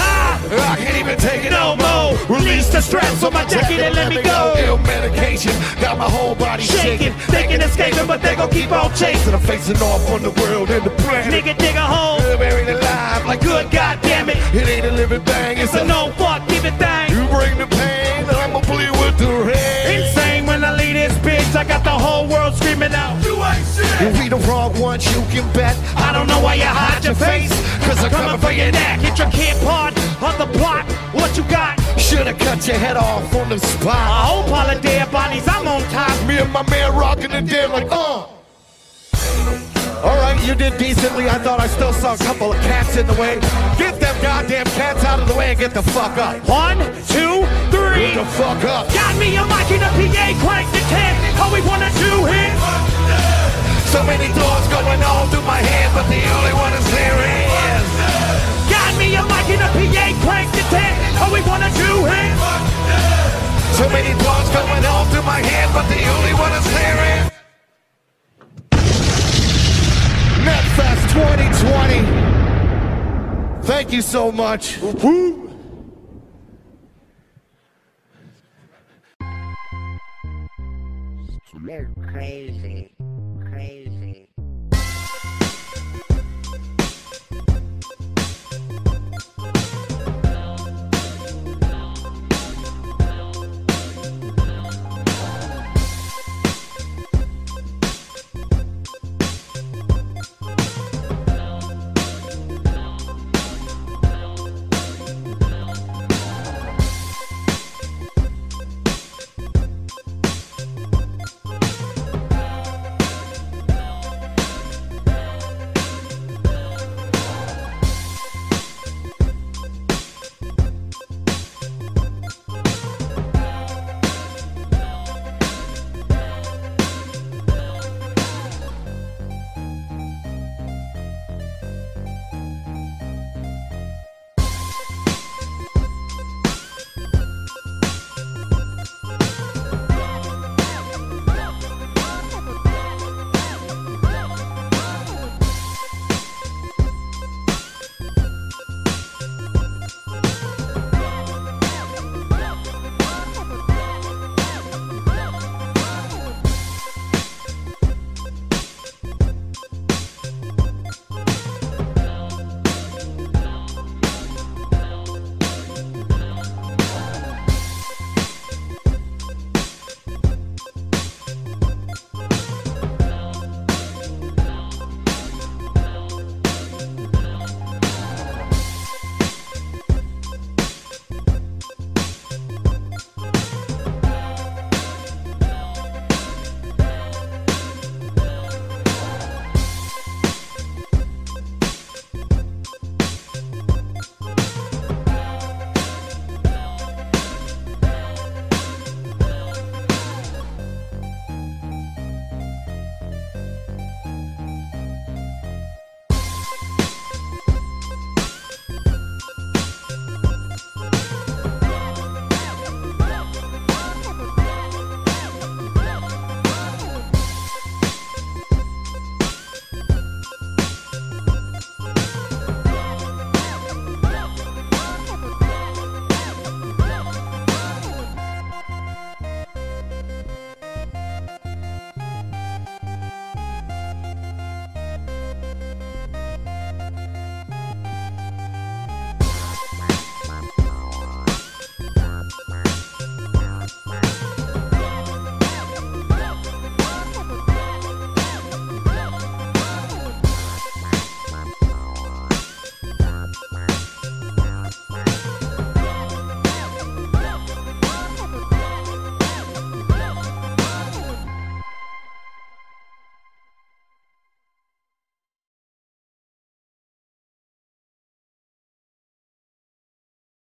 I can't even take it no more. Release the straps on my jacket and let me go. Ill medication got my whole body shaking. They can escape it, but they gon' keep on chasing. I'm facing off on the world and the planet. Nigga dig a hole, buried alive like good goddamn it. It ain't a living thing, it's a no fuck giving thing. You bring the pain, and I'ma bleed with the rain. Insane when I leave this bitch, I got the whole world screaming out. You ain't shit. If we the wrong ones, you can bet. I don't know why you hide your face, cause I'm coming for your neck. Hit your kid part of the plot, what you got? Should've cut your head off on the spot. I hope all the dead bodies, I'm on top. Me and my man rocking the dead like, Alright, you did decently. I thought I still saw a couple of cats in the way. Get them goddamn cats out of the way and get the fuck up. 1, 2, 3. Get the fuck up. Got me a mic and a PA, crank the 10. All we wanna do is so many thoughts going on through my head, but the only one is there is me a mic and a PA, crank the 10. All we wanna do is so many thoughts going on through my head, but the only one that's clear is NetFest 2020. Thank you so much. Woo-hoo. You're crazy.